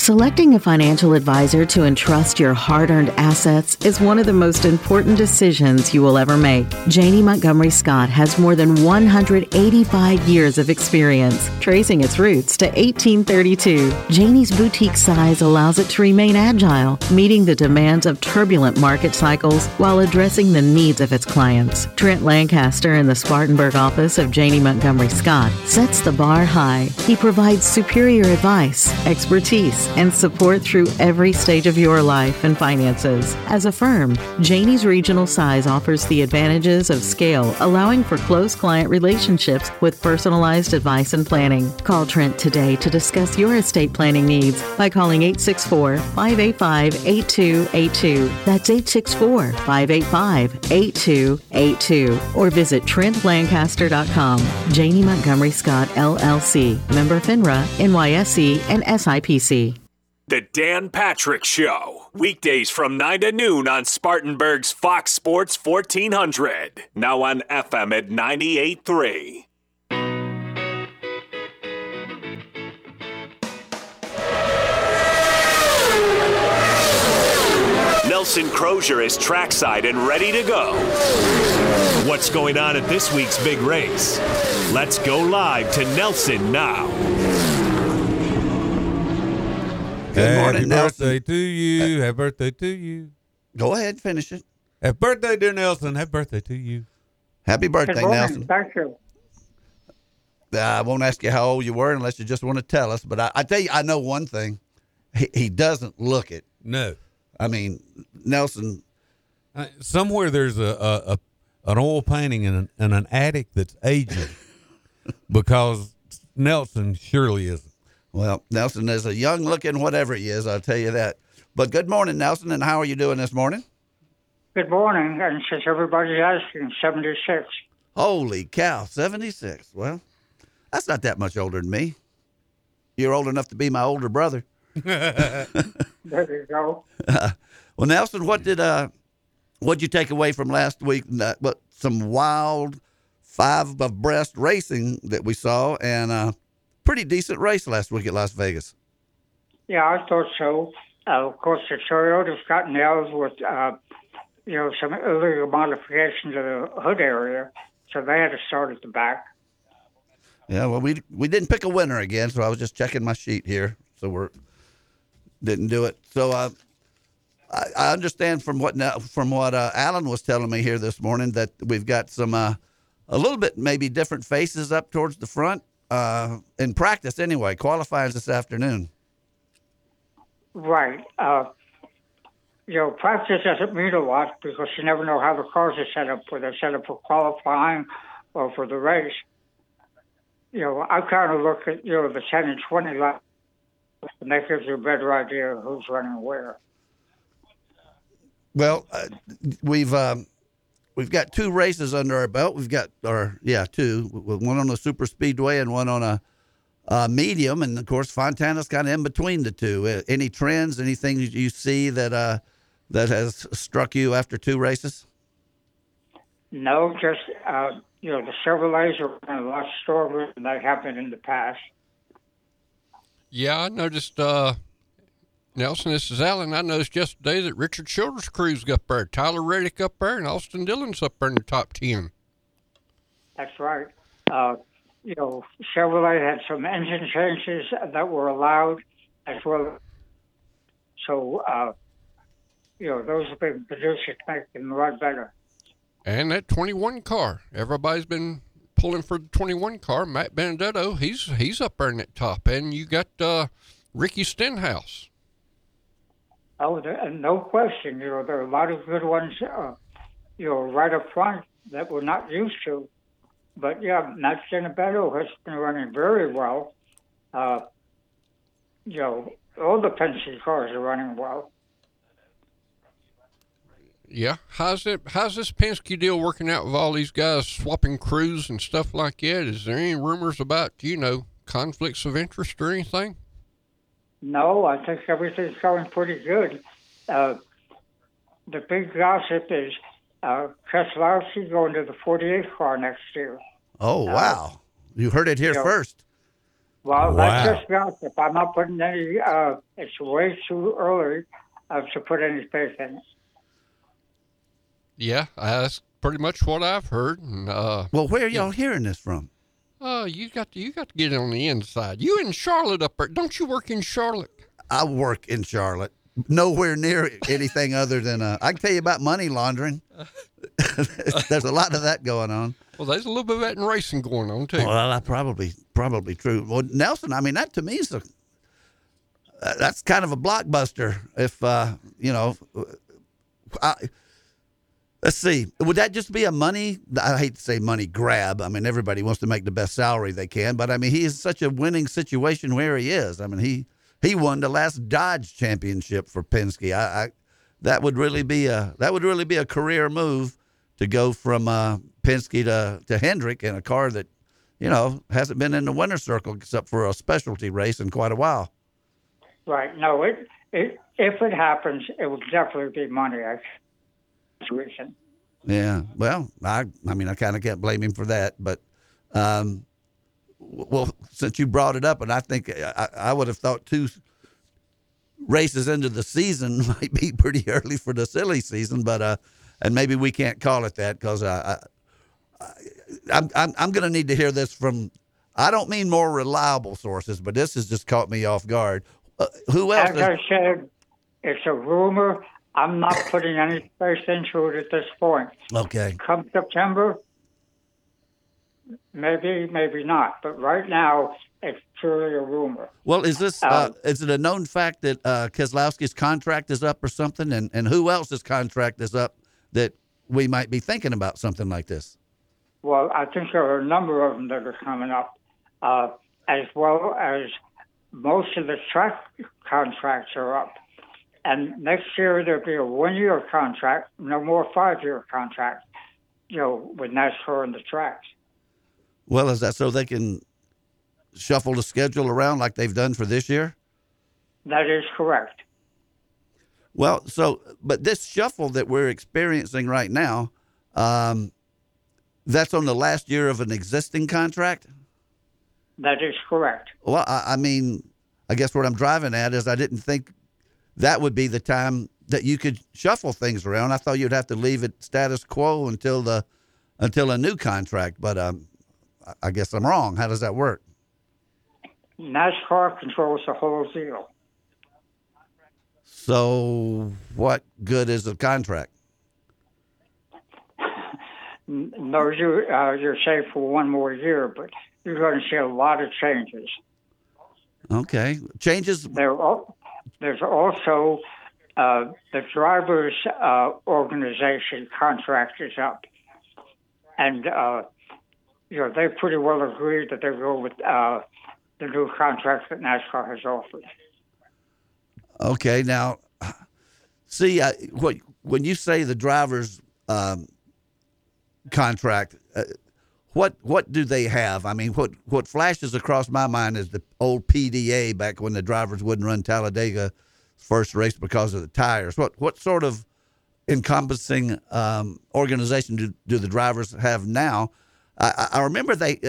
Selecting a financial advisor to entrust your hard-earned assets is one of the most important decisions you will ever make. Janie Montgomery Scott has more than 185 years of experience, tracing its roots to 1832. Janie's boutique size allows it to remain agile, meeting the demands of turbulent market cycles while addressing the needs of its clients. Trent Lancaster in the Spartanburg office of Janie Montgomery Scott sets the bar high. He provides superior advice, expertise, and support through every stage of your life and finances. As a firm, Janie's regional size offers the advantages of scale, allowing for close client relationships with personalized advice and planning. Call Trent today to discuss your estate planning needs by calling 864-585-8282. That's 864-585-8282. Or visit TrentLancaster.com. Janie Montgomery Scott, LLC. Member FINRA, NYSE, and SIPC. The Dan Patrick Show, weekdays from 9 to noon on Spartanburg's Fox Sports 1400, now on FM at 98.3. Nelson Crozier is trackside and ready to go. What's going on at this week's big race? Let's go live to Nelson now. Good morning, Happy Nelson. Birthday to you. Happy birthday to you. Go ahead, finish it. Happy birthday, dear Nelson. Happy birthday to you. Happy birthday, Nelson. Thank you. I won't ask you how old you were unless you just want to tell us. But I tell you, I know one thing. He doesn't look it. No. I mean, Nelson. Somewhere there's an oil painting in an attic that's aging because Nelson surely isn't. Well, Nelson is a young-looking whatever he is, I'll tell you that. But good morning, Nelson, and how are you doing this morning? Good morning, and since everybody's asking, 76. Holy cow, 76. Well, that's not that much older than me. You're old enough to be my older brother. There you go. Well, Nelson, what'd you take away from last week? Some wild five-abreast racing that we saw, and pretty decent race last week at Las Vegas. Yeah, I thought so. Of course, the Toyota's got nails with, some illegal modifications of the hood area, so they had to start at the back. Yeah, well, we didn't pick a winner again, so I was just checking my sheet here, so we didn't do it. So I understand from what Alan was telling me here this morning that we've got some a little bit maybe different faces up towards the front in practice anyway. Qualifying this afternoon. Right. Practice doesn't mean a lot because you never know how the cars are set up, whether they're set up for qualifying or for the race. I kind of look at, the 10 and 20 laps, and that gives you a better idea of who's running where. Well, we've got two races under our belt. We've got two, one on a super speedway and one on a medium, and of course Fontana's kind of in between the two. Any trends? Anything you see that has struck you after two races? No, just the Chevrolets are running a lot stronger than they have been in the past. Yeah, I noticed. Nelson, this is Alan. I noticed yesterday that Richard Childress' crew's up there, Tyler Reddick up there, and Austin Dillon's up there in the top 10. That's right. Chevrolet had some engine changes that were allowed as well. So, those have been produced to make them a lot better. And that 21 car, everybody's been pulling for the 21 car. Matt DiBenedetto, he's up there in that top. And you got Ricky Stenhouse. Oh, no question. There are a lot of good ones, right up front that we're not used to. But, yeah, Matt DiBenedetto has been running very well. All the Penske cars are running well. Yeah. How's this Penske deal working out with all these guys swapping crews and stuff like that? Is there any rumors about, conflicts of interest or anything? No, I think everything's going pretty good. The big gossip is Keselowski going to the 48 car next year. Oh, wow. You heard it here first. Well, that's just gossip. I'm not putting any, it's way too early to put any faith in it. Yeah, that's pretty much what I've heard. And, well, where are y'all hearing this from? Oh, you got to get on the inside. You in Charlotte up there? Don't you work in Charlotte? I work in Charlotte. Nowhere near anything other than I can tell you about money laundering. There's a lot of that going on. Well, there's a little bit of that in racing going on too. Well, that's probably true. Well, Nelson, I mean that to me is that's kind of a blockbuster. If let's see. Would that just be I hate to say money grab. I mean, everybody wants to make the best salary they can. But, I mean, he is such a winning situation where he is. I mean, he won the last Dodge championship for Penske. That would really be a career move to go from Penske to Hendrick in a car that, hasn't been in the winner's circle except for a specialty race in quite a while. Right. No, if it happens, it will definitely be money, actually. Yeah, well, I mean, I kind of can't blame him for that, but, since you brought it up, and I think I would have thought two races into the season might be pretty early for the silly season, but, and maybe we can't call it that because I'm going to need to hear this from, I don't mean more reliable sources, but this has just caught me off guard. Who else? As I said, it's a rumor. I'm not putting any space into it at this point. Okay. Come September, maybe not. But right now, it's purely a rumor. Well, is this is it a known fact that Keselowski's contract is up or something? And who else's contract is up that we might be thinking about something like this? Well, I think there are a number of them that are coming up, as well as most of the track contracts are up. And next year, there'll be a 1-year contract, no more 5-year contract, with NASCAR and the tracks. Well, is that so they can shuffle the schedule around like they've done for this year? That is correct. Well, but this shuffle that we're experiencing right now, that's on the last year of an existing contract? That is correct. Well, I mean... I guess what I'm driving at is I didn't think that would be the time that you could shuffle things around. I thought you'd have to leave it status quo until the a new contract. But I guess I'm wrong. How does that work? NASCAR controls the whole deal. So what good is the contract? No, you're safe for one more year, but you're going to see a lot of changes. Okay. Changes? There's also the drivers' organization contract is up. And they pretty well agreed that they go with the new contract that NASCAR has offered. Okay. Now, see, when you say the drivers' contract, what do they have? I mean, what flashes across my mind is the old PDA back when the drivers wouldn't run Talladega's first race because of the tires. What sort of encompassing organization do the drivers have now? I remember they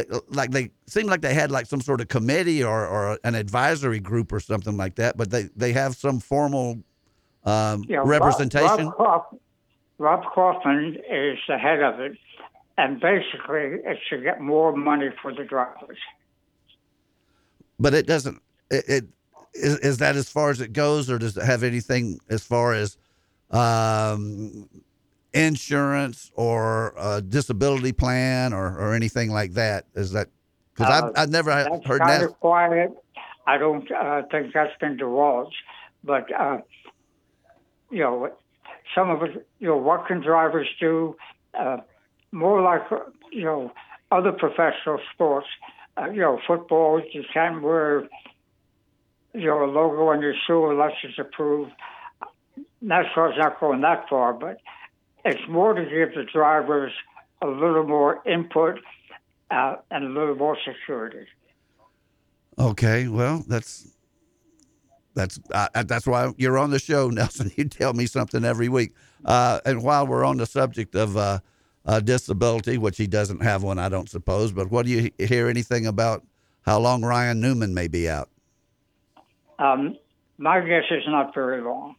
seemed like they had like some sort of committee or an advisory group or something like that, but they have some formal representation. Rob Kaufman is the head of it, and basically it's to get more money for the drivers. But it doesn't. Is that as far as it goes, or does it have anything as far as insurance or a disability plan or anything like that? Is that because I've never heard that? That's quiet. I don't think that's been divulged, but some of it, what can drivers do? More like, other professional sports, football, you can wear, a logo on your shoe unless it's approved. NASCAR's not going that far, but it's more to give the drivers a little more input and a little more security. Okay, well, that's why you're on the show, Nelson. You tell me something every week. And while we're on the subject of disability, which he doesn't have one, I don't suppose, but what do you hear anything about how long Ryan Newman may be out? My guess is not very long.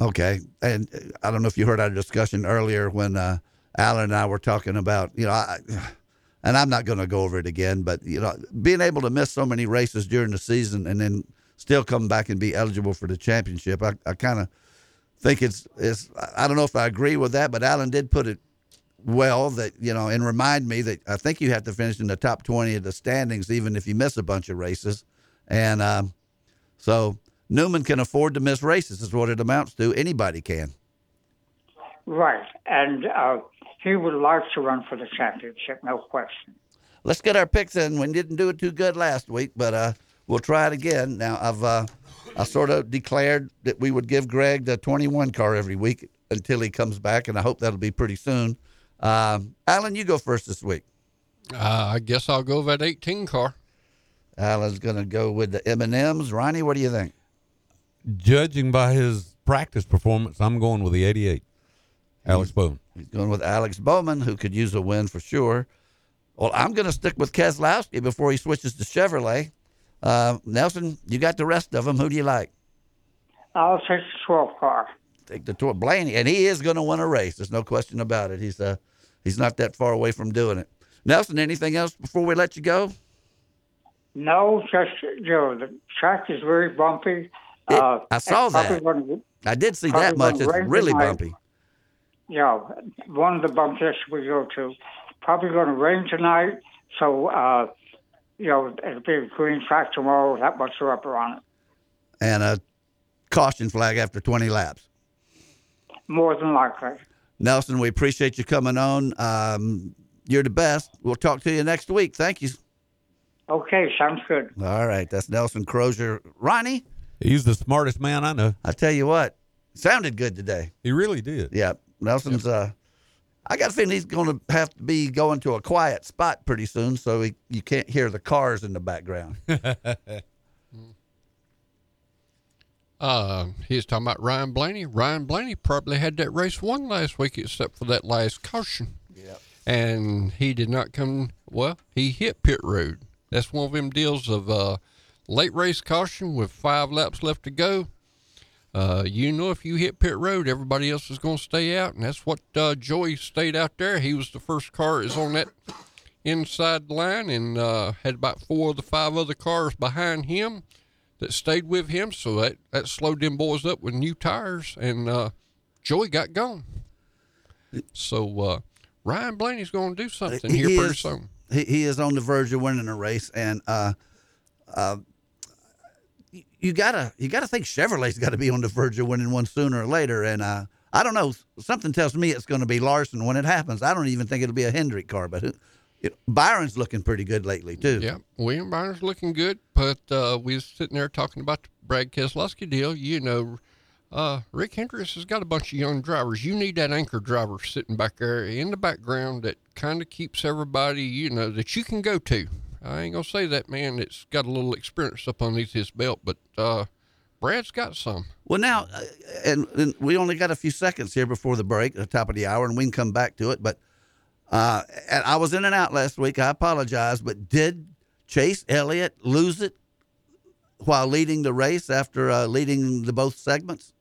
Okay. And I don't know if you heard our discussion earlier when Alan and I were talking about, and I'm not going to go over it again, but, being able to miss so many races during the season and then still come back and be eligible for the championship, I kind of think it's I don't know if I agree with that, but Alan did put it well that, and remind me that I think you have to finish in the top 20 of the standings even if you miss a bunch of races. And so Newman can afford to miss races is what it amounts to. Anybody can. Right. And he would like to run for the championship, no question. Let's get our picks in. We didn't do it too good last week, but we'll try it again. Now, I sort of declared that we would give Greg the 21 car every week until he comes back, and I hope that'll be pretty soon. Alan, you go first this week. I guess I'll go with that 18 car. Alan's going to go with the M&Ms. Ronnie, what do you think? Judging by his practice performance, I'm going with the 88, Alex Bowman. He's going with Alex Bowman, who could use a win for sure. Well, I'm going to stick with Keselowski before he switches to Chevrolet. Nelson, you got the rest of them. Who do you like? I'll take the 12 car. Take the 12. Blaney, and he is going to win a race. There's no question about it. He's not that far away from doing it. Nelson, anything else before we let you go? No, just, the track is very bumpy. I saw that. I did see that much. It's really bumpy. Yeah, one of the bumpiest we go to. Probably going to rain tonight, so, it'll be a green track tomorrow, that much rubber on it. And a caution flag after 20 laps. More than likely. Nelson, we appreciate you coming on. You're the best. We'll talk to you next week. Thank you. Okay, sounds good. All right, that's Nelson Crozier. Ronnie? He's the smartest man I know. I tell you what, sounded good today. He really did. Yeah, Nelson's. I got a feeling he's going to have to be going to a quiet spot pretty soon, so you can't hear the cars in the background. He's talking about Ryan Blaney. Ryan Blaney probably had that race won last week, except for that last caution. Yeah, and he did not come. Well, he hit pit road. That's one of them deals of Late race caution with 5 laps left to go. You know, if you hit pit road, everybody else is going to stay out, and that's what Joey stayed out there. He was the first car is on that inside line, and had about 4 of the 5 other cars behind him that stayed with him, so that slowed them boys up with new tires, and Joey got gone. So Ryan Blaney's going to do something here pretty soon. He is on the verge of winning a race, and you gotta think Chevrolet's got to be on the verge of winning one sooner or later. And I don't know, something tells me it's going to be Larson when it happens. I don't even think it'll be a Hendrick car, but Byron's looking pretty good lately too. Yeah, William Byron's looking good, but we was sitting there talking about the Brad Keselowski deal. You know, Rick Hendricks has got a bunch of young drivers. You need that anchor driver sitting back there in the background that kind of keeps everybody, you know, that you can go to. I ain't going to say that man that's got a little experience up underneath his belt, but Brad's got some. Well, now, and we only got a few seconds here before the break, at the top of the hour, and we can come back to it. But and I was in and out last week. I apologize. But did Chase Elliott lose it while leading the race after leading the both segments?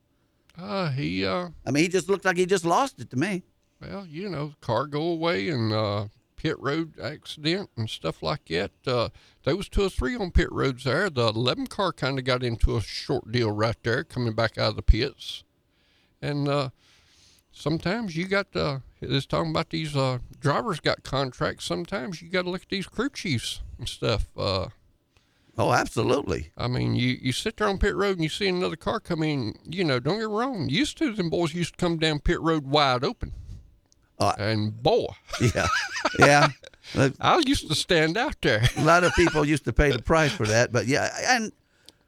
I mean, he just looked like he just lost it to me. Well, you know, car go away and pit road accident and stuff like that. There was 2 or 3 on pit roads there. The 11 car kind of got into a short deal right there coming back out of the pits. And sometimes you got it's talking about these drivers got contracts. Sometimes you got to look at these crew chiefs and stuff. Oh, absolutely. I mean, you sit there on pit road and you see another car come in. You know, don't get wrong. Used to, them boys used to come down pit road wide open. And boy. Yeah. Yeah. I used to stand out there. A lot of people used to pay the price for that. But, yeah, and,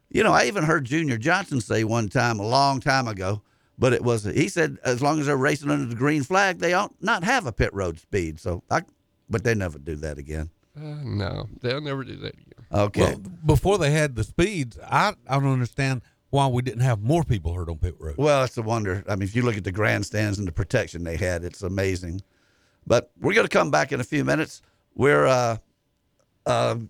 you know, I even heard Junior Johnson say one time a long time ago, but it was, he said, as long as they're racing under the green flag, they ought not have a pit road speed. So, but they never do that again. No, they'll never do that again. Okay. Well, before they had the speeds, I don't understand why we didn't have more people hurt on pit road. Well, it's a wonder. I mean, if you look at the grandstands and the protection they had, it's amazing. But we're going to come back in a few minutes. We're The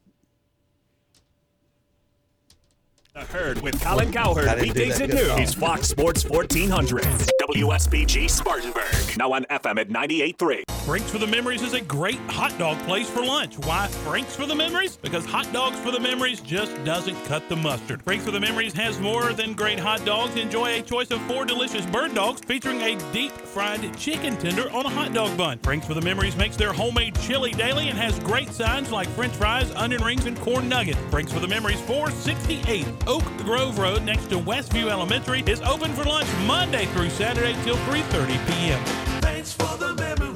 Herd with Colin Cowherd, weekdays at noon. It's Fox Sports 1400, WSBG Spartanburg, now on FM at 98.3. Frank's for the Memories is a great hot dog place for lunch. Why Frank's for the Memories? Because hot dogs for the memories just doesn't cut the mustard. Frank's for the Memories has more than great hot dogs. Enjoy a choice of 4 delicious bird dogs featuring a deep fried chicken tender on a hot dog bun. Frank's for the Memories makes their homemade chili daily and has great signs like French fries, onion rings, and corn nuggets. Frank's for the Memories, 468 Oak Grove Road next to Westview Elementary is open for lunch Monday through Saturday till 3:30 p.m. Thanks for the memories.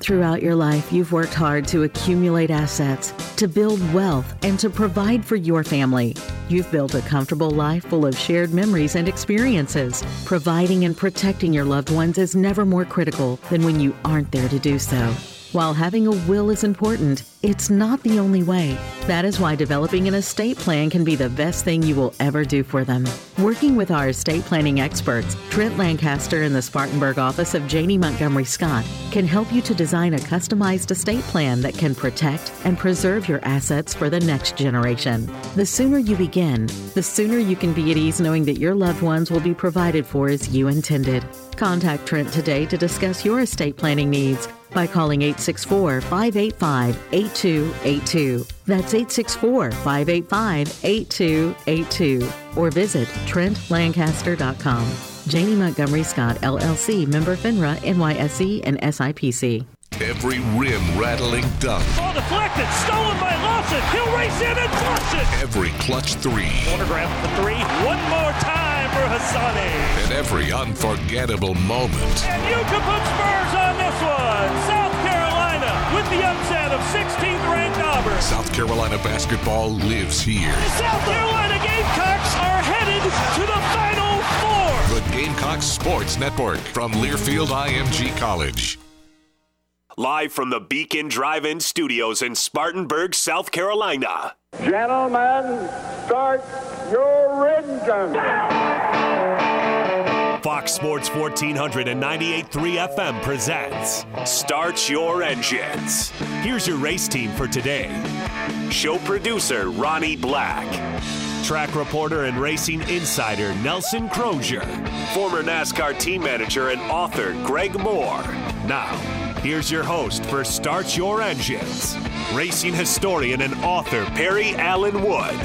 Throughout your life, you've worked hard to accumulate assets, to build wealth, and to provide for your family. You've built a comfortable life full of shared memories and experiences. Providing and protecting your loved ones is never more critical than when you aren't there to do so. While having a will is important, it's not the only way. That is why developing an estate plan can be the best thing you will ever do for them. Working with our estate planning experts, Trent Lancaster and the Spartanburg office of Janie Montgomery Scott can help you to design a customized estate plan that can protect and preserve your assets for the next generation. The sooner you begin, the sooner you can be at ease knowing that your loved ones will be provided for as you intended. Contact Trent today to discuss your estate planning needs. by calling 864-585-8282. That's 864-585-8282. Or visit TrentLancaster.com. Janie Montgomery Scott, LLC, member FINRA, NYSE, and SIPC. Every rim-rattling dunk. Ball deflected, stolen by Lawson. He'll race in and flush it. Every clutch three. Corner grab for three. One more time for Hassani. And every unforgettable moment. And you can put Spurs on this one. South Carolina with the upset of 16th-ranked Auburn. South Carolina basketball lives here. The South Carolina Gamecocks are headed to the Final Four. The Gamecocks Sports Network from Learfield IMG College. Live from the Beacon Drive-In Studios in Spartanburg, South Carolina. Gentlemen, start your engine. Fox Sports 1400 and 98.3 FM presents Start Your Engines. Here's your race team for today. Show producer Ronnie Black. Track reporter and racing insider Nelson Crozier. Former NASCAR team manager and author Greg Moore. Now, here's your host for Start Your Engines, racing historian and author Perry Allen Wood.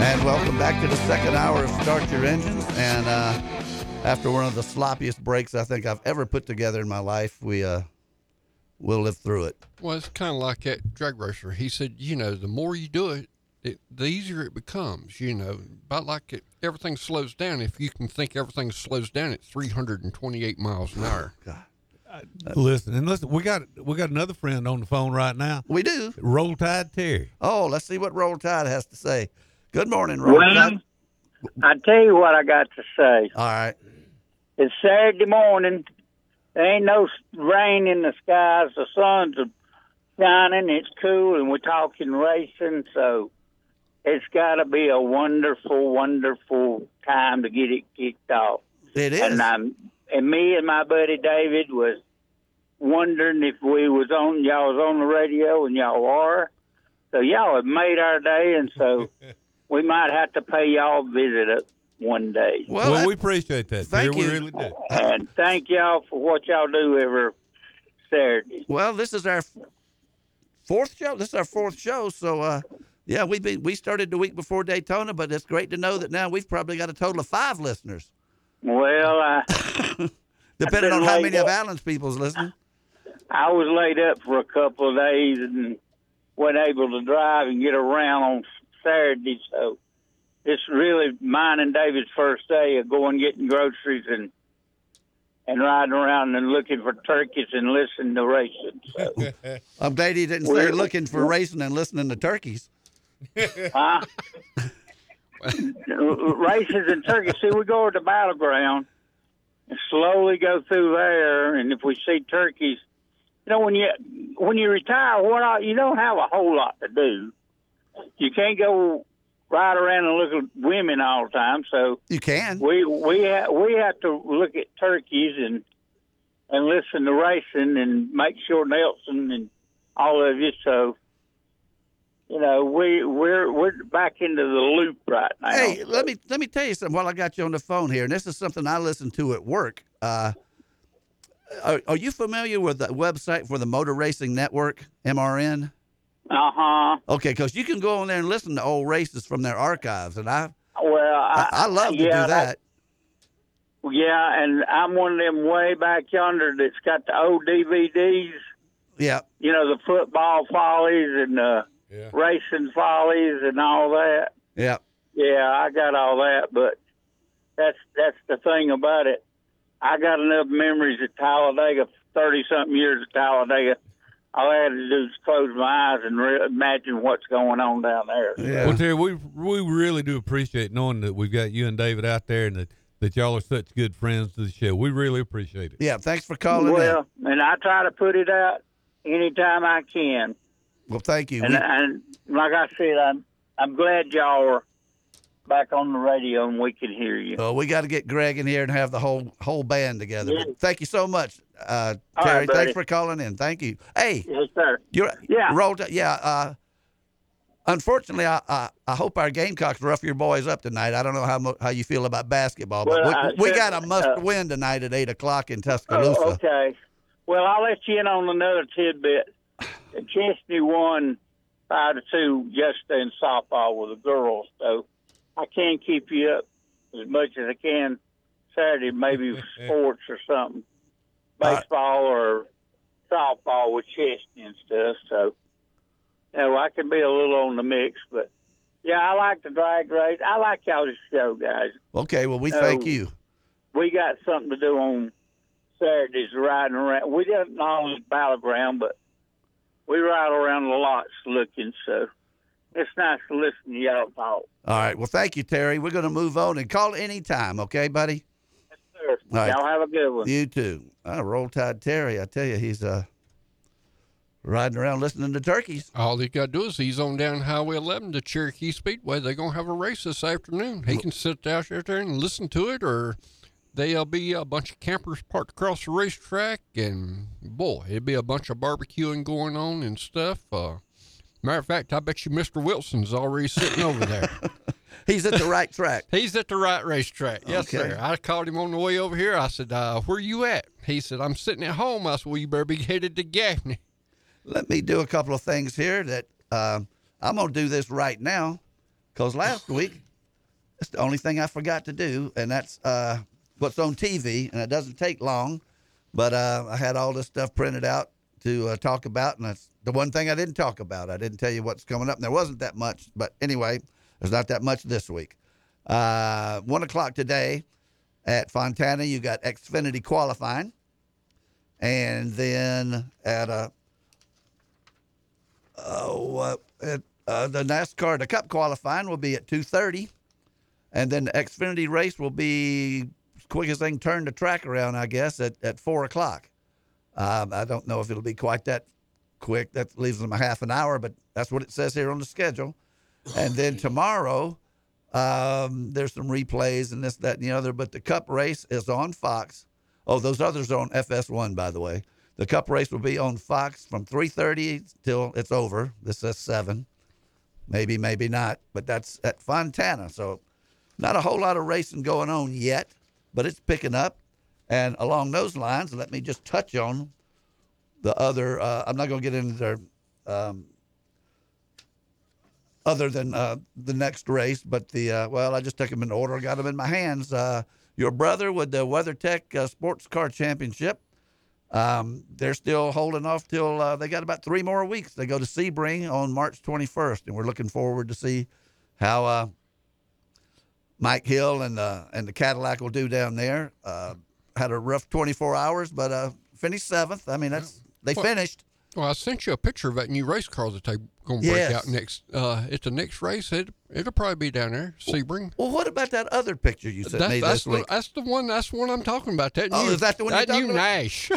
And welcome back to the second hour of Start Your Engines. And after one of the sloppiest breaks I think I've ever put together in my life, we'll live through it. Well, it's kind of like that drag racer. He said, you know, the more you do it, the easier it becomes, you know, about like it, everything slows down. If you can think everything slows down at 328 miles an hour. God. Listen, we got another friend on the phone right now. We do. Roll Tide Terry. Oh, let's see what Roll Tide has to say. Good morning, Roll Tide. I tell you what I got to say. All right. It's Saturday morning. There ain't no rain in the skies. The sun's shining. It's cool, and we're talking racing, so it's got to be a wonderful, wonderful time to get it kicked off. It is. And me and my buddy David was wondering if we was on, y'all was on the radio, and y'all are. So y'all have made our day, and so we might have to pay y'all a visit one day. Well, we appreciate that. Thank you. We really do. And thank y'all for what y'all do every Saturday. Well, this is our fourth show. So, yeah, we started the week before Daytona, but it's great to know that now we've probably got a total of 5 listeners. Well, depending on how many of Allen's people's listening. I was laid up for a couple of days and wasn't able to drive and get around on Saturday, so it's really mine and David's first day of going getting groceries and riding around and looking for turkeys and listening to racing. So. I'm glad he didn't say looking for racing and listening to turkeys. Huh? Races and turkeys. See, we go to the battleground and slowly go through there, and if we see turkeys, you know, when you retire, you don't have a whole lot to do. You can't go ride around and look at women all the time, so you can. We have to look at turkeys and listen to racing and make sure Nelson and all of you. So, you know, we're back into the loop right now. Hey, let me tell you something while I got you on the phone here, and this is something I listen to at work. Are you familiar with the website for the Motor Racing Network, MRN? Uh-huh. Okay, because you can go on there and listen to old races from their archives, and I love to do that. Yeah, and I'm one of them way back yonder that's got the old DVDs. Yeah. You know, the football follies and the racing follies and all that. Yeah. Yeah, I got all that, but that's the thing about it. I got enough memories of Talladega, 30-something years of Talladega. All I had to do is close my eyes and imagine what's going on down there. Yeah. Well, Terry, we really do appreciate knowing that we've got you and David out there and that y'all are such good friends to the show. We really appreciate it. Yeah, thanks for calling in. And I try to put it out anytime I can. Well, thank you. And like I said, I'm glad y'all are back on the radio and we can hear you. Well, we got to get Greg in here and have the whole band together. Yeah. Thank you so much. Terry, right, thanks for calling in. Thank you. Hey, yes, sir. Roll. Yeah. Unfortunately, I hope our Gamecocks rough your boys up tonight. I don't know how you feel about basketball, but we got a must-win tonight at 8 o'clock in Tuscaloosa. Oh, okay. Well, I'll let you in on another tidbit. Chesney won 5-2 yesterday in softball with the girls, so I can keep you up as much as I can Saturday, maybe sports or something, baseball or softball with Chesney and stuff, so... No, I can be a little on the mix, but, yeah, I like the drag race. I like y'all's show, guys. Okay, well, we thank you. We got something to do on Saturdays riding around. We don't always battle around, but we ride around the lots looking, so it's nice to listen to y'all talk. All right, well, thank you, Terry. We're going to move on and call any time, okay, buddy? Yes, sir. All right. Y'all have a good one. You too. Roll Tide Terry, I tell you, he's riding around listening to turkeys. All he got to do is he's on down Highway 11 to Cherokee Speedway. They're going to have a race this afternoon. He can sit down there and listen to it, or there'll be a bunch of campers parked across the racetrack, and, boy, it'll be a bunch of barbecuing going on and stuff. Matter of fact, I bet you Mr. Wilson's already sitting over there. He's at the right track. He's at the right racetrack. Yes, okay. Sir. I called him on the way over here. I said, where you at? He said, I'm sitting at home. I said, well, you better be headed to Gaffney. Let me do a couple of things here that I'm going to do this right now, because last week, that's the only thing I forgot to do, and that's what's on TV, and it doesn't take long, but I had all this stuff printed out to talk about, and that's the one thing I didn't talk about. I didn't tell you what's coming up, and there wasn't that much, but anyway, there's not that much this week. 1 o'clock today at Fontana, you got Xfinity qualifying, and then at the NASCAR, the Cup qualifying will be at 2:30, and then the Xfinity race will be quickest thing turn the track around, I guess, at 4 o'clock. I don't know if it'll be quite that quick. That leaves them a half an hour, but that's what it says here on the schedule. And then tomorrow, there's some replays and this, that, and the other. But the Cup race is on Fox. Oh, those others are on FS1, by the way. The Cup race will be on Fox from 3:30 till it's over. This says 7. Maybe, maybe not. But that's at Fontana. So not a whole lot of racing going on yet, but it's picking up. And along those lines, let me just touch on the other. I'm not going to get into their other than the next race, but I just took them in order. I got them in my hands. Your brother with the WeatherTech Sports Car Championship. They're still holding off till they got about 3 more weeks. They go to Sebring on March 21st, and we're looking forward to see how Mike Hill and the Cadillac will do down there. Had a rough 24 hours, but finished 7th. I mean, they finished. Well, I sent you a picture of that new race car that they're going to break out next. At the next race, it'll probably be down there, Sebring. Well, what about that other picture you sent me this week? That's the one I'm talking about. Is that the one you're talking about? That new Nash.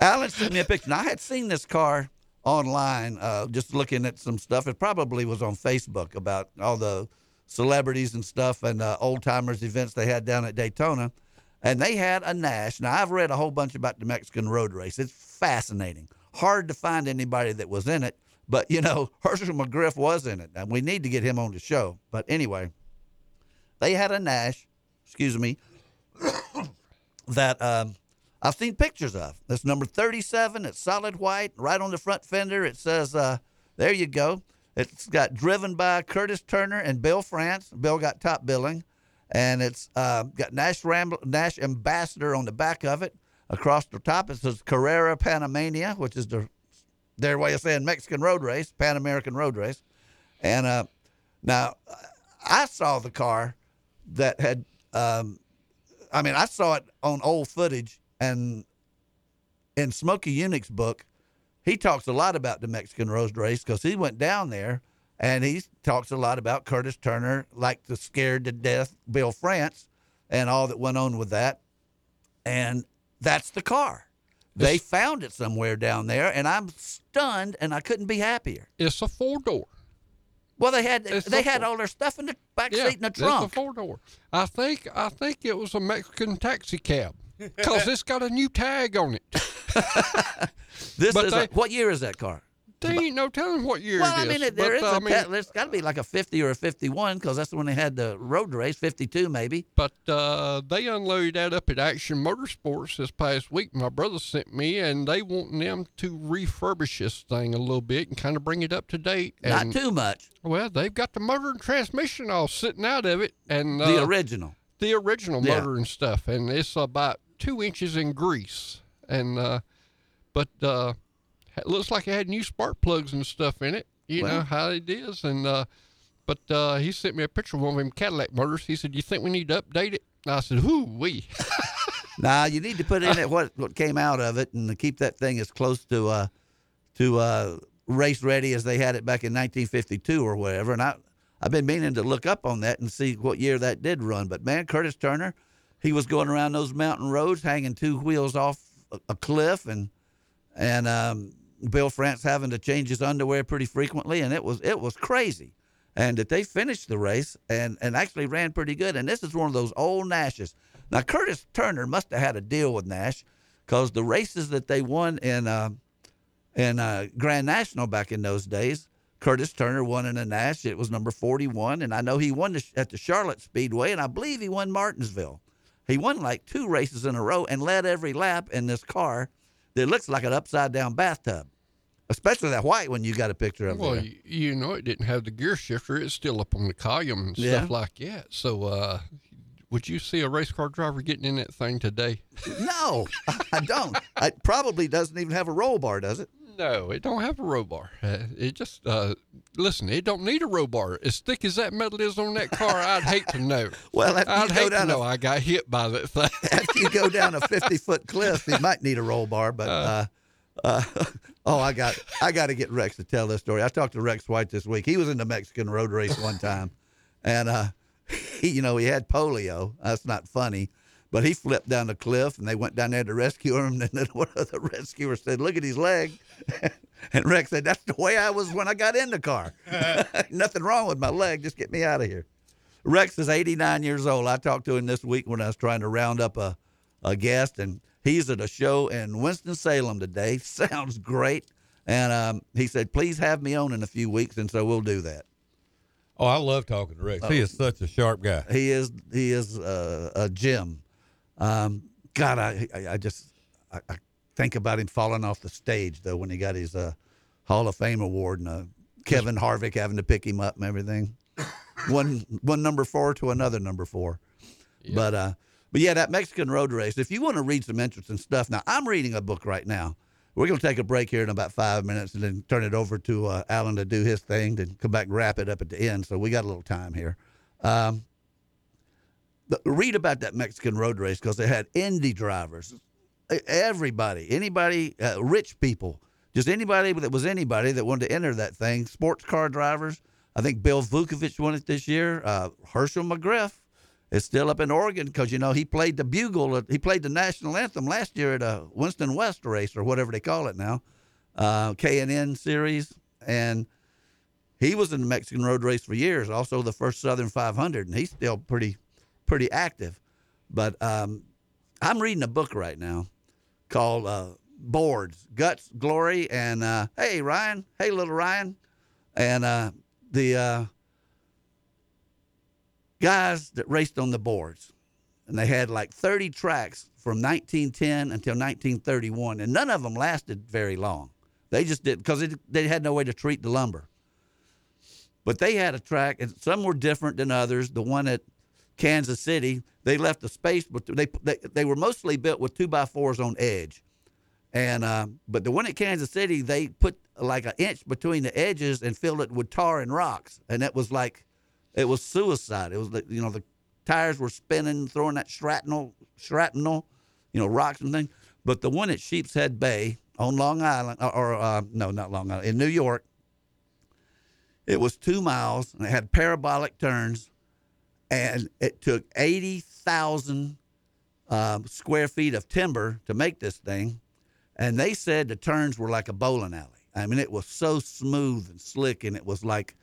Alan sent me a picture. Now, I had seen this car online, just looking at some stuff. It probably was on Facebook about all the celebrities and stuff and old-timers events they had down at Daytona. And they had a Nash. Now, I've read a whole bunch about the Mexican road race. It's fascinating. Hard to find anybody that was in it. But, you know, Herschel McGriff was in it. And we need to get him on the show. But anyway, they had a Nash, that I've seen pictures of. That's number 37. It's solid white. Right on the front fender, it says, there you go. It's got driven by Curtis Turner and Bill France. Bill got top billing. And it's got Nash Ambassador on the back of it. Across the top, it says Carrera Panamania, which is their way of saying Mexican road race, Pan American road race. And now, I saw the car that had, I saw it on old footage. And in Smokey Yunick's book, he talks a lot about the Mexican road race because he went down there. And he talks a lot about Curtis Turner, like the scared to death Bill France and all that went on with that. And that's the car. They found it somewhere down there, and I'm stunned, and I couldn't be happier. It's a 4-door. Well, they had all their stuff in the back seat in the trunk. It's a 4-door. I think it was a Mexican taxi cab because it's got a new tag on it. What year is that car? There ain't no telling what year it is. Well, I mean, there's got to be like a 50 or a 51 because that's when they had the road race, 52 maybe. But they unloaded that up at Action Motorsports this past week. My brother sent me, and they want them to refurbish this thing a little bit and kind of bring it up to date. And, not too much. Well, they've got the motor and transmission all sitting out of it. And the original. The original motor and stuff. And it's about 2 inches in grease. And it looks like it had new spark plugs and stuff in it. You know how it is. And he sent me a picture of one of them Cadillac motors. He said, "You think we need to update it?" And I said, "Hoo-wee." Nah, you need to put in it what came out of it and keep that thing as close to race ready as they had it back in 1952 or whatever. And I've been meaning to look up on that and see what year that did run. But, man, Curtis Turner, he was going around those mountain roads hanging two wheels off a cliff and Bill France having to change his underwear pretty frequently, and it was crazy. And that they finished the race and actually ran pretty good. And this is one of those old Nashes. Now, Curtis Turner must have had a deal with Nash because the races that they won in Grand National back in those days, Curtis Turner won in a Nash. It was number 41, and I know he won at the Charlotte Speedway, and I believe he won Martinsville. He won like two races in a row and led every lap in this car. It looks like an upside-down bathtub, especially that white one you got a picture of. Well, there. You know it didn't have the gear shifter. It's still up on the column and stuff like that. So would you see a race car driver getting in that thing today? No, I don't. It probably doesn't even have a roll bar, does it? No, it don't have a roll bar. It just, listen, it don't need a roll bar. As thick as that metal is on that car, I'd hate to know. Well, I'd hate to know I got hit by that thing. After you go down a 50-foot cliff, you might need a roll bar. But, I got to get Rex to tell this story. I talked to Rex White this week. He was in the Mexican road race one time. And, he had polio. That's not funny. But he flipped down the cliff, and they went down there to rescue him. And then one of the rescuers said, "Look at his leg." And Rex said, "That's the way I was when I got in the car. Nothing wrong with my leg. Just get me out of here." Rex is 89 years old. I talked to him this week when I was trying to round up a guest, and he's at a show in Winston-Salem today. Sounds great. And he said, "Please have me on in a few weeks," and so we'll do that. Oh, I love talking to Rex. He is such a sharp guy. He is a gem. God, I think about him falling off the stage though when he got his Hall of Fame award and Kevin Harvick having to pick him up and everything. one number four to another number four. Yeah. But yeah, that Mexican road race. If you want to read some interesting stuff, now I'm reading a book right now. We're going to take a break here in about 5 minutes and then turn it over to Alan to do his thing, then come back and wrap it up at the end. So we got a little time here. Read about that Mexican road race because they had Indy drivers, everybody, anybody, rich people, just anybody that wanted to enter that thing, sports car drivers. I think Bill Vukovich won it this year. Herschel McGriff is still up in Oregon because, he played the bugle. He played the national anthem last year at a Winston West race or whatever they call it now, K&N series. And he was in the Mexican road race for years, also the first Southern 500, and he's still pretty active. But I'm reading a book right now called Boards, Guts, Glory, and Hey, Ryan. Hey, Little Ryan. And the guys that raced on the boards. And they had like 30 tracks from 1910 until 1931, and none of them lasted very long. They just did because they had no way to treat the lumber. But they had a track, and some were different than others. The one at Kansas City, they left the space, but they were mostly built with 2x4s on edge, and but the one at Kansas City, they put like an inch between the edges and filled it with tar and rocks, and it was suicide. It was the tires were spinning, throwing that shrapnel, rocks and things. But the one at Sheepshead Bay on Long Island, not Long Island, in New York, it was 2 miles and it had parabolic turns. And it took 80,000 square feet of timber to make this thing. And they said the turns were like a bowling alley. I mean, it was so smooth and slick. And it was like,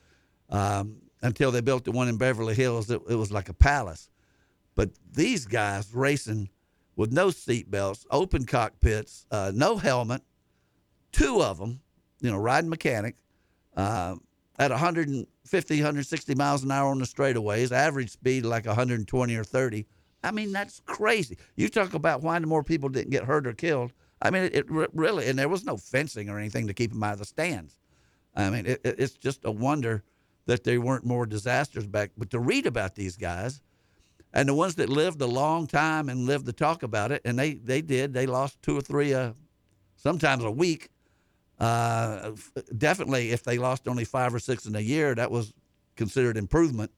until they built the one in Beverly Hills, it was like a palace. But these guys racing with no seatbelts, open cockpits, no helmet, two of them. riding mechanic at 150, 160 miles an hour on the straightaways, average speed like 120 or 30. I mean, that's crazy. You talk about why more people didn't get hurt or killed. I mean, it really, and there was no fencing or anything to keep them out of the stands. I mean, it's just a wonder that there weren't more disasters back. But to read about these guys and the ones that lived a long time and lived to talk about it, and they lost two or three, sometimes a week. Definitely if they lost only 5 or 6 in a year, that was considered improvement.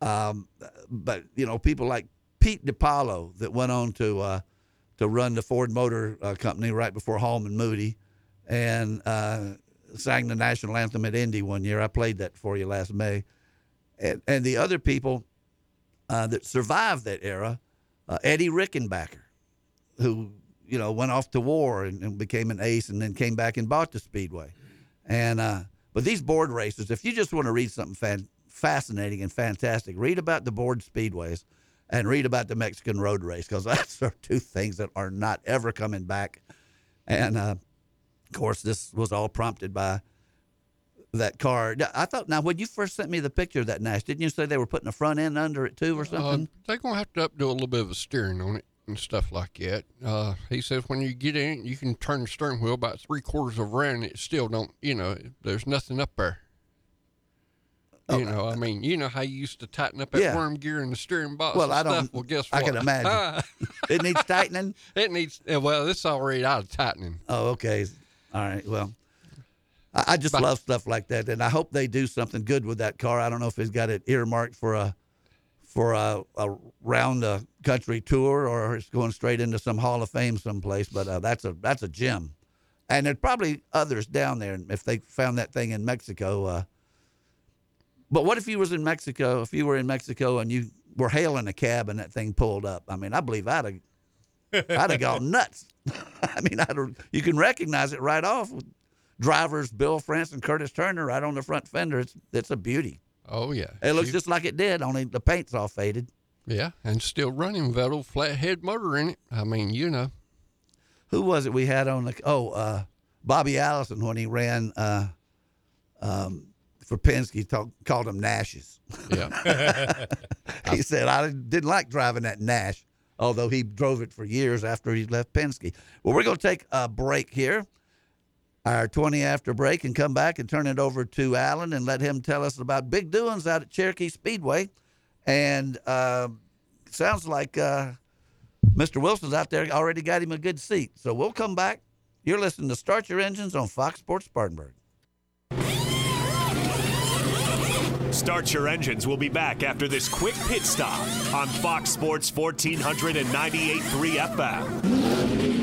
But, people like Pete DiPaolo that went on to run the Ford Motor Company right before Hallman Moody and sang the national anthem at Indy one year. I played that for you last May. And the other people that survived that era, Eddie Rickenbacker, who, went off to war and became an ace and then came back and bought the Speedway. And but these board races, if you just want to read something fascinating and fantastic, read about the board speedways and read about the Mexican road race, because those are two things that are not ever coming back. And, of course, this was all prompted by that car. I thought, now, when you first sent me the picture of that Nash, didn't you say they were putting a front end under it, too, or something? They're going to have to updo a little bit of a steering on it and stuff like that. He says when you get in, you can turn the steering wheel about 3/4 of a round. It still don't, there's nothing up there. I mean, how you used to tighten up that worm gear in the steering box. Well, well, guess what? I can imagine. It needs tightening? It needs, well, it's already out of tightening. Oh, okay. All right. Well, I just love stuff like that, and I hope they do something good with that car. I don't know if he's got it earmarked for a round the country tour, or it's going straight into some Hall of Fame someplace. But that's a gem, and there's probably others down there. If they found that thing in Mexico, but what if you was in Mexico? If you were in Mexico and you were hailing a cab and that thing pulled up, I mean, I believe I'd have gone nuts. I mean, you can recognize it right off. Drivers Bill France and Curtis Turner right on the front fender. It's a beauty. Oh, yeah. It looks just like it did, only the paint's all faded. Yeah, and still running with that old flathead motor in it. I mean, Who was it we had on the... Bobby Allison, when he ran for Penske, called him Nash's. Yeah. He said, I didn't like driving that Nash, although he drove it for years after he left Penske. Well, we're going to take a break here, our 20 after break, and come back and turn it over to Alan and let him tell us about big doings out at Cherokee Speedway. And sounds like Mr. Wilson's out there already got him a good seat. So we'll come back. You're listening to Start Your Engines on Fox Sports Spartanburg. Start Your Engines will be back after this quick pit stop on Fox Sports 1498.3 FM.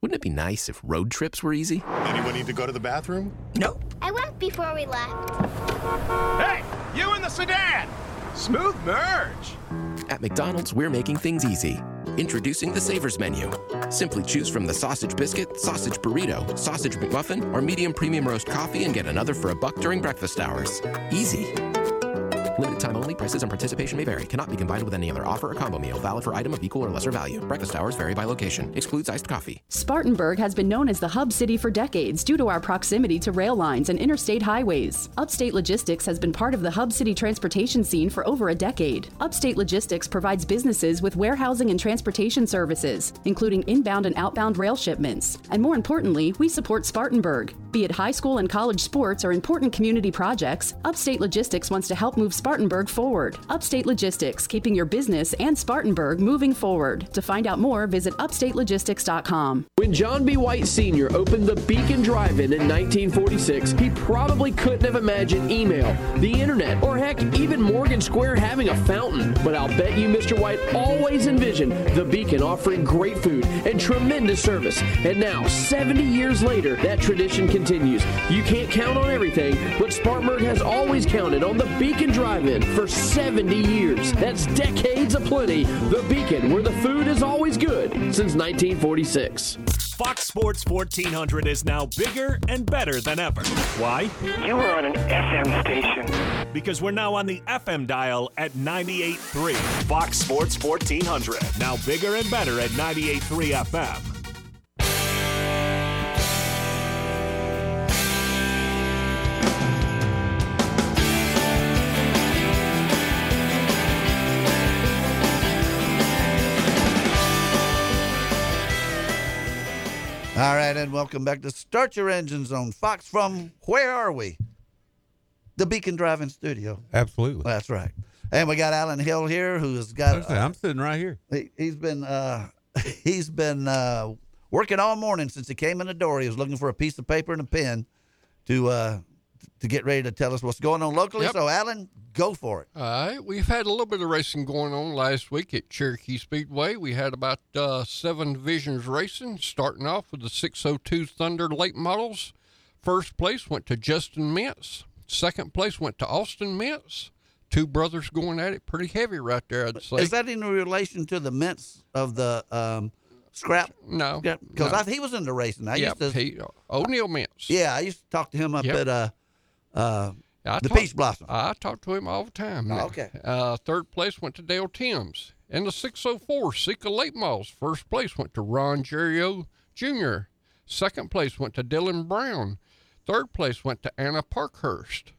Wouldn't it be nice if road trips were easy? Anyone need to go to the bathroom? Nope. I went before we left. Hey, you in the sedan! Smooth merge! At McDonald's, we're making things easy. Introducing the Savers menu. Simply choose from the sausage biscuit, sausage burrito, sausage McMuffin, or medium premium roast coffee and get another for $1 during breakfast hours. Easy. Limited time only. Prices and participation may vary. Cannot be combined with any other offer or combo meal. Valid for item of equal or lesser value. Breakfast hours vary by location. Excludes iced coffee. Spartanburg has been known as the hub city for decades due to our proximity to rail lines and interstate highways. Upstate Logistics has been part of the hub city transportation scene for over a decade. Upstate Logistics provides businesses with warehousing and transportation services, including inbound and outbound rail shipments. And more importantly, we support Spartanburg. Be it high school and college sports or important community projects, Upstate Logistics wants to help move Spartanburg forward. Upstate Logistics, keeping your business and Spartanburg moving forward. To find out more, visit UpstateLogistics.com. When John B. White Sr. opened the Beacon Drive-In in 1946, he probably couldn't have imagined email, the internet, or heck, even Morgan Square having a fountain. But I'll bet you Mr. White always envisioned the Beacon offering great food and tremendous service. And now, 70 years later, that tradition continues. You can't count on everything, but Spartanburg has always counted on the Beacon Drive-In for 70 years. That's decades aplenty. The Beacon, where the food is always good since 1946. Fox Sports 1400 is now bigger and better than ever. Why? You were on an FM station. Because we're now on the FM dial at 98.3. Fox Sports 1400, now bigger and better at 98.3 FM. All right, and welcome back to Start Your Engines on Fox from, where are we? The Beacon Drive-In Studio. Absolutely. That's right. And we got Alan Hill here, who's got... I'm sitting right here. He's been working all morning since he came in the door. He was looking for a piece of paper and a pen to get ready to tell us what's going on locally. Yep. So, Alan, go for it. All right. We've had a little bit of racing going on last week at Cherokee Speedway. We had about seven divisions racing, starting off with the 602 Thunder late models. First place went to Justin Mintz. Second place went to Austin Mintz. Two brothers going at it pretty heavy right there, I'd say. Is that in relation to the Mintz of the... Scrap? No. Yeah, because no. He was in the racing. O'Neill Mintz. Yeah, I used to talk to him up at the Peach Blossom. I talk to him all the time. Oh, okay. Third place went to Dale Timms. And the 604 Sika Late Models. First place went to Ron Gerio Jr. Second place went to Dylan Brown. Third place went to Anna Parkhurst.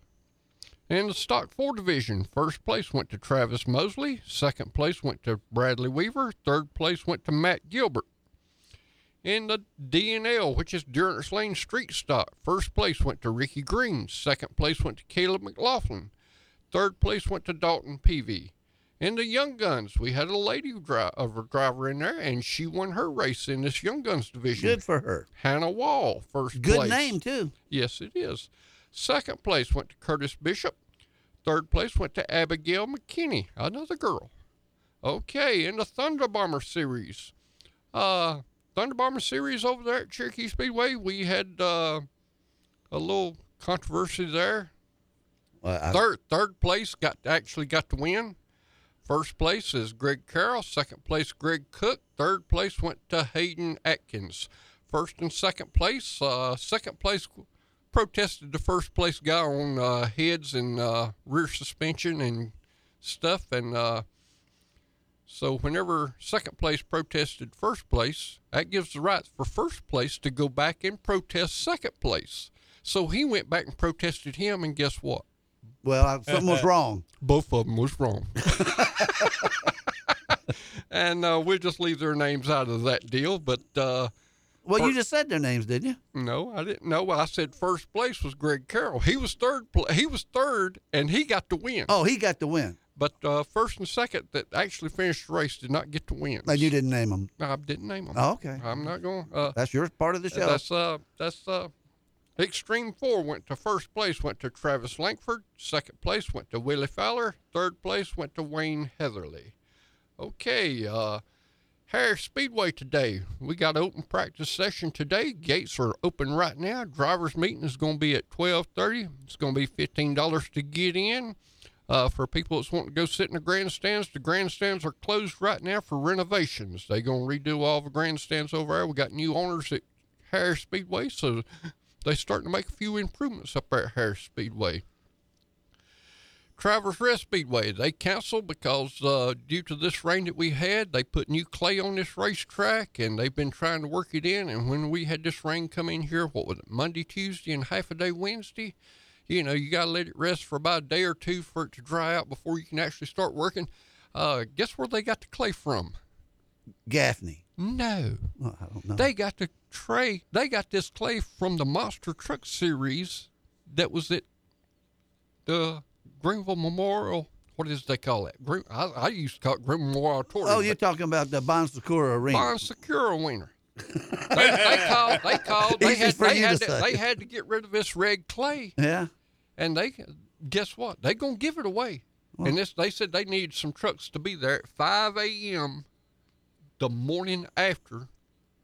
In the Stock 4 division, first place went to Travis Mosley. Second place went to Bradley Weaver. Third place went to Matt Gilbert. In the DNL, which is Durance Lane Street Stock, first place went to Ricky Green. Second place went to Caleb McLaughlin. Third place went to Dalton Peavy. In the Young Guns, we had a lady driver in there, and she won her race in this Young Guns division. Good for her. Hannah Wall, first place. Good name, too. Yes, it is. Second place went to Curtis Bishop. Third place went to Abigail McKinney, another girl. Okay, in the Thunder Bomber Series. Thunder Bomber Series over there at Cherokee Speedway, we had a little controversy there. Third place got the win. First place is Greg Carroll. Second place, Greg Cook. Third place went to Hayden Atkins. First and second place. Second place... protested the first place guy on heads and rear suspension and stuff, and so whenever second place protested first place, that gives the right for first place to go back and protest second place. So he went back and protested him, and guess what? Well, something was wrong. Both of them was wrong. And we'll just leave their names out of that deal, but well, you just said their names, didn't you? No, I didn't. No, I said first place was Greg Carroll. He was third, and he got the win. Oh, he got the win. But first and second that actually finished the race did not get the win. And you didn't name them. I didn't name them. Oh, okay. I'm not going. That's your part of the show. That's Extreme 4 went to first place, went to Travis Lankford. Second place went to Willie Fowler. Third place went to Wayne Heatherly. Okay. Harris Speedway today. We got open practice session today. Gates are open right now. Drivers meeting is going to be at 12:30. It's going to be $15 to get in. For people that's wanting to go sit in the grandstands are closed right now for renovations. They're going to redo all the grandstands over there. We got new owners at Harris Speedway, so they're starting to make a few improvements up there at Harris Speedway. Traverse Rest Speedway, they canceled because due to this rain that we had, they put new clay on this racetrack, and they've been trying to work it in. And when we had this rain come in here, what was it, Monday, Tuesday, and half a day Wednesday, you know, you got to let it rest for about a day or two for it to dry out before you can actually start working. Guess where they got the clay from? Gaffney. No. Well, I don't know. They got the tray. They got this clay from the Monster Truck Series that was at the Greenville Memorial. What is they call it? I used to call it Greenville Memorial Auditorium. Oh, you're talking about the Bon Secours Arena. Bon Secours Arena. They had to get rid of this red clay. Yeah. And they guess what? They gonna give it away. Well, and they said they needed some trucks to be there at 5 a.m. the morning after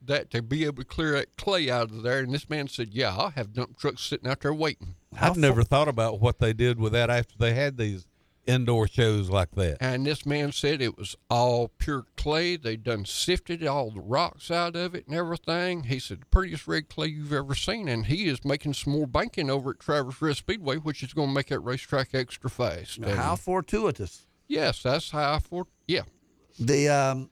that to be able to clear that clay out of there. And this man said, yeah, I'll have dump trucks sitting out there waiting. I've never thought about what they did with that after they had these indoor shows like that. And this man said it was all pure clay. They done sifted all the rocks out of it and everything. He said the prettiest red clay you've ever seen, and he is making some more banking over at Traverse Red Speedway, which is going to make that racetrack extra fast. Now, how fortuitous. Yes, that's how yeah. The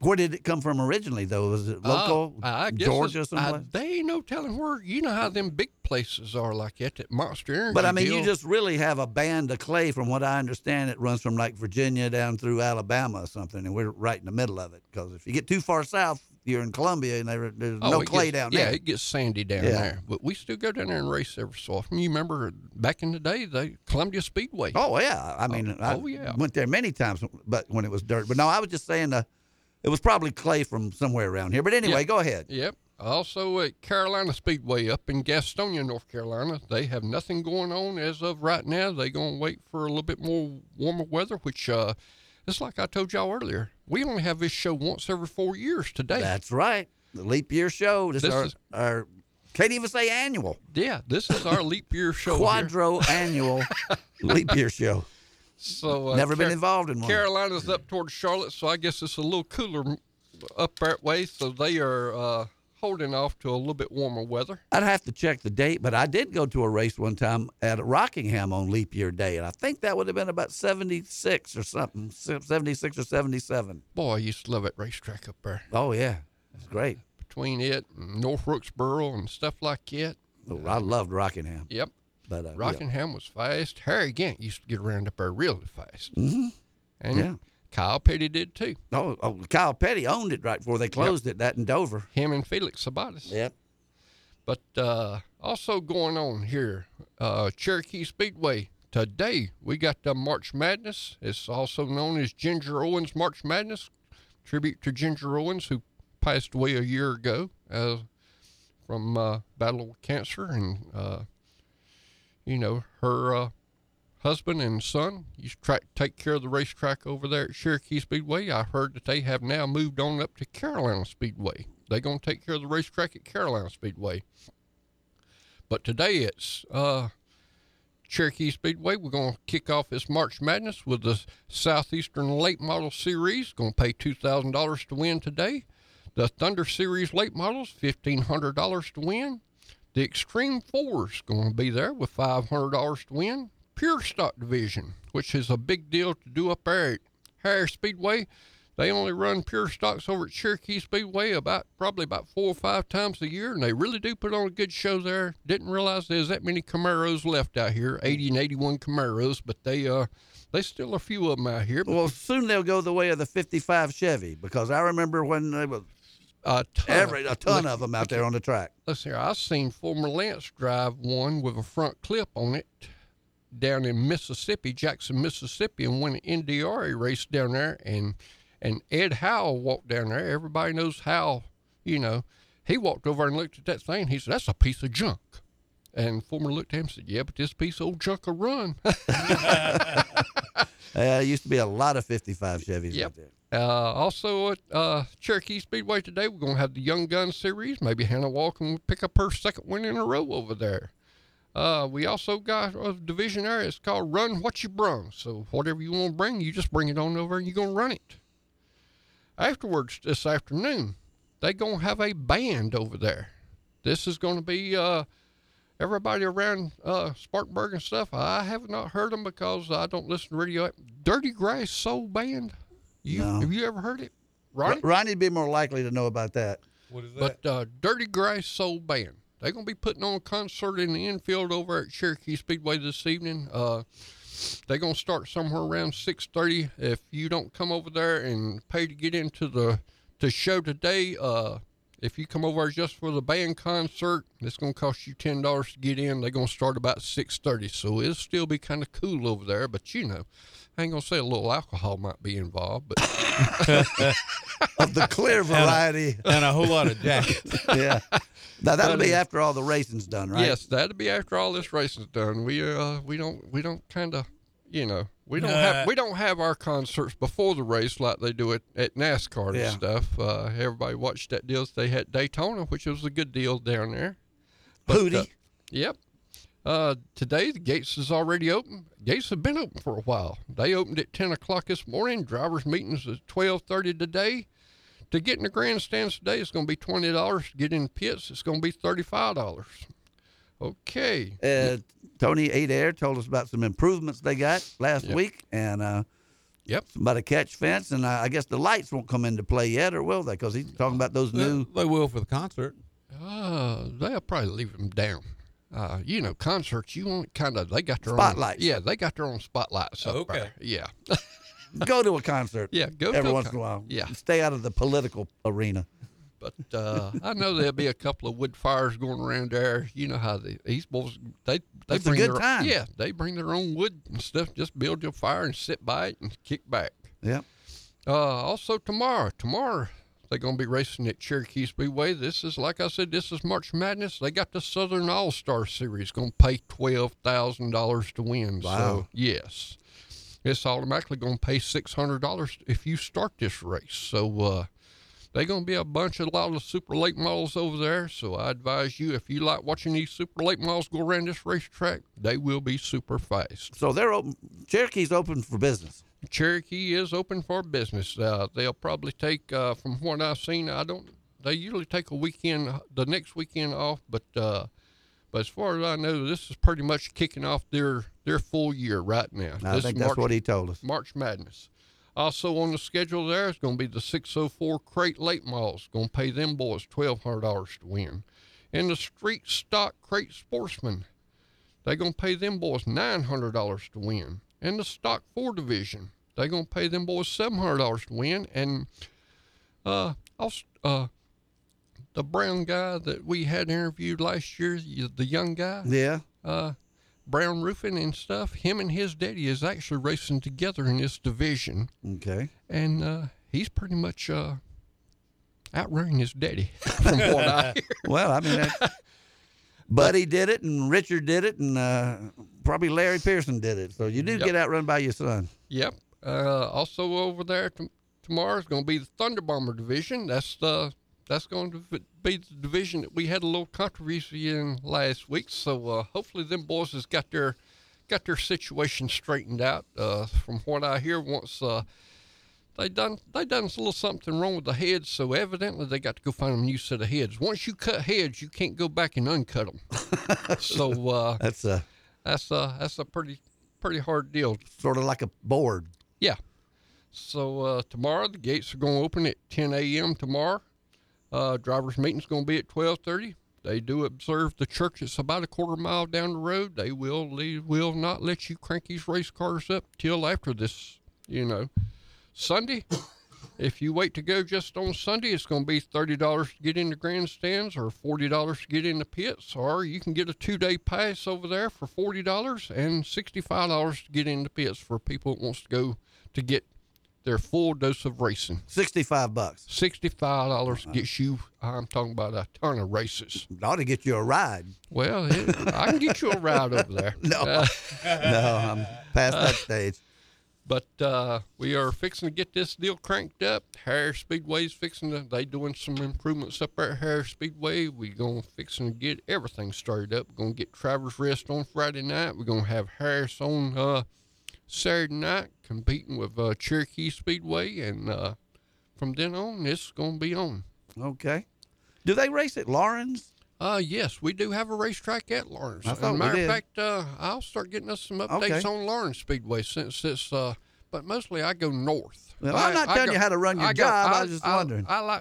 where did it come from originally, though? Was it local, Georgia, someplace? They ain't no telling where. You know how them big places are like that Monster Energy. But, I mean, deal. You just really have a band of clay, from what I understand. It runs from, like, Virginia down through Alabama or something, and we're right in the middle of it. Because if you get too far south, you're in Columbia, and there's no clay down there. Yeah, it gets sandy down there. But we still go down there and race every so often. You remember back in the day, the Columbia Speedway. Oh, yeah. I mean, I went there many times but when it was dirt. But, no, I was just saying it was probably clay from somewhere around here. But anyway, go ahead. Yep. Also at Carolina Speedway up in Gastonia, North Carolina, they have nothing going on as of right now. They're going to wait for a little bit more warmer weather, which it's like I told y'all earlier. We only have this show once every 4 years today. That's right. The leap year show. This is our can't even say annual. Yeah, this is our leap year show. Quadro annual leap year show. So never been involved in one. Carolina's up towards Charlotte, so I guess it's a little cooler up that way. So they are holding off to a little bit warmer weather. I'd have to check the date, but I did go to a race one time at Rockingham on leap year day, and I think that would have been about 76 or something, 76 or 77. Boy, I used to love that racetrack up there. Oh, yeah. It's great. Between it and North Rooksboro and stuff like that. Oh, I loved Rockingham. Yep. But, Rockingham was fast. Harry Gant used to get around up there really fast. Mm-hmm. And Kyle Petty did too. Oh, Kyle Petty owned it right before they closed it, that in Dover. Him and Felix Sabatis. Yep. But also going on here, Cherokee Speedway. Today we got the March Madness. It's also known as Ginger Owens March Madness, tribute to Ginger Owens, who passed away a year ago from battle with cancer. And you know, her husband and son used to take care of the racetrack over there at Cherokee Speedway. I heard that they have now moved on up to Carolina Speedway. They're going to take care of the racetrack at Carolina Speedway. But today it's Cherokee Speedway. We're going to kick off this March Madness with the Southeastern Late Model Series. Going to pay $2,000 to win today. The Thunder Series Late Models, $1,500 to win. The Extreme Four's going to be there with $500 to win. Pure Stock Division, which is a big deal to do up there at Harris Speedway. They only run Pure Stocks over at Cherokee Speedway probably about 4 or 5 times a year, and they really do put on a good show there. Didn't realize there's that many Camaros left out here, 80 and 81 Camaros, but they still a few of them out here. Well, soon they'll go the way of the 55 Chevy, because I remember when they were a ton of them out there on the track. Let's see. I've seen former Lance drive one with a front clip on it down in Mississippi, Jackson, Mississippi, and won an NDRA race down there. And Ed Howell walked down there. Everybody knows Howell, you know. He walked over and looked at that thing. He said, "That's a piece of junk." And Former looked at him and said, "Yeah, but this piece of old junk will run." There used to be a lot of 55 Chevys out there. Also at Cherokee Speedway today, we're going to have the Young Gun Series. Maybe Hannah Walken will pick up her second win in a row over there. We also got a division area. It's called Run What You Brung. So whatever you want to bring, you just bring it on over and you're going to run it. Afterwards, this afternoon, they're going to have a band over there. This is going to be everybody around Spartanburg and stuff. I have not heard them because I don't listen to radio. Dirty Grass Soul Band. No. Have you ever heard it? Ronnie? Ronnie'd be more likely to know about that. What is that? But Dirty Grass Soul Band. They're going to be putting on a concert in the infield over at Cherokee Speedway this evening. They're going to start somewhere around 6:30. If you don't come over there and pay to get into the show today, if you come over just for the band concert, it's going to cost you $10 to get in. They're going to start about 6:30, so it'll still be kind of cool over there. But, you know, I ain't going to say a little alcohol might be involved. But of the clear variety. And a whole lot of jackets. Yeah. Now, that'll be after all the racing's done, right? Yes, that'll be after all this racing's done. We don't kind of, you know, we don't have our concerts before the race like they do at NASCAR and stuff. Everybody watched that deal they had Daytona, which was a good deal down there. But, Hootie. Yep. Today the gates is already open. Gates have been open for a while. They opened at 10:00 this morning. Drivers meetings at 12:30 today. To get in the grandstands today, it's going to be $20. To get in pits, it's going to be $35. Okay. Tony Adair told us about some improvements they got last week, and about a catch fence, and I guess the lights won't come into play yet, or will they? Because he's talking about those new. They will for the concert. They'll probably leave them down. You know, concerts, you want kind of, they got their spotlights. Own. Yeah, they got their own spotlights. Oh, okay. Right. Yeah. Go to a concert. Yeah, go every once in a while. Yeah. Stay out of the political arena. But I know there'll be a couple of wood fires going around there. You know how the East Boys, they bring a good time. Yeah, they bring their own wood and stuff. Just build your fire and sit by it and kick back. Yeah. Also tomorrow they're going to be racing at Cherokee Speedway. This is, like I said, this is March Madness. They got the Southern All-Star Series going to pay $12,000 to win. Wow. So, yes. It's automatically going to pay $600 if you start this race. So, they're going to be a lot of super late models over there. So I advise you, if you like watching these super late models go around this racetrack, they will be super fast. So they're open. Cherokee's open for business. Cherokee is open for business. They'll probably take, from what I've seen, they usually take the next weekend off. But as far as I know, this is pretty much kicking off their full year right now. I think that's what he told us. March Madness. Also on the schedule there is going to be the 604 crate late models. Going to pay them boys $1,200 to win. And the street stock crate sportsmen, they're going to pay them boys $900 to win. And the stock 4 division, they're going to pay them boys $700 to win. And the brown guy that we had interviewed last year, the young guy. Yeah. Brown Roofing and stuff, him and his daddy is actually racing together in this division. Okay. And he's pretty much outrunning his daddy from what I hear. Well, I mean, Buddy did it, and Richard did it, and probably Larry Pearson did it. So you do get outrun by your son. Yep. Also over there tomorrow is going to be the Thunder Bomber division. That's going to be the division that we had a little controversy in last week. So hopefully them boys has got their situation straightened out. From what I hear, once they done a little something wrong with the heads, so evidently they got to go find a new set of heads. Once you cut heads, you can't go back and uncut them. So that's a pretty hard deal. Sort of like a board. Yeah. So tomorrow the gates are going to open at 10 a.m. tomorrow. Drivers' meeting's going to be at 12:30. They do observe the church. It's about a quarter mile down the road. They will not let you crank these race cars up till after this, you know. Sunday, if you wait to go just on Sunday, it's going to be $30 to get in the grandstands or $40 to get in the pits, or you can get a 2-day pass over there for $40 and $65 to get in the pits for people that wants to go to get their full dose of racing. $65. $65 gets you, I'm talking about a ton of races. It ought to get you a ride. Well, I can get you a ride over there. No, I'm past that stage. But we are fixing to get this deal cranked up. Harris Speedway's they doing some improvements up there at Harris Speedway. We're going to fixing to get everything started up. We're going to get Travers Rest on Friday night. We're going to have Harris on Saturday night, competing with Cherokee Speedway, and from then on, it's going to be on. Okay. Do they race at Lawrence? Yes, we do have a racetrack at Lawrence. As a matter of fact, I'll start getting us some updates on Lawrence Speedway since it's, but mostly I go north. Well, I'm not telling you how to run your job. I was just wondering. I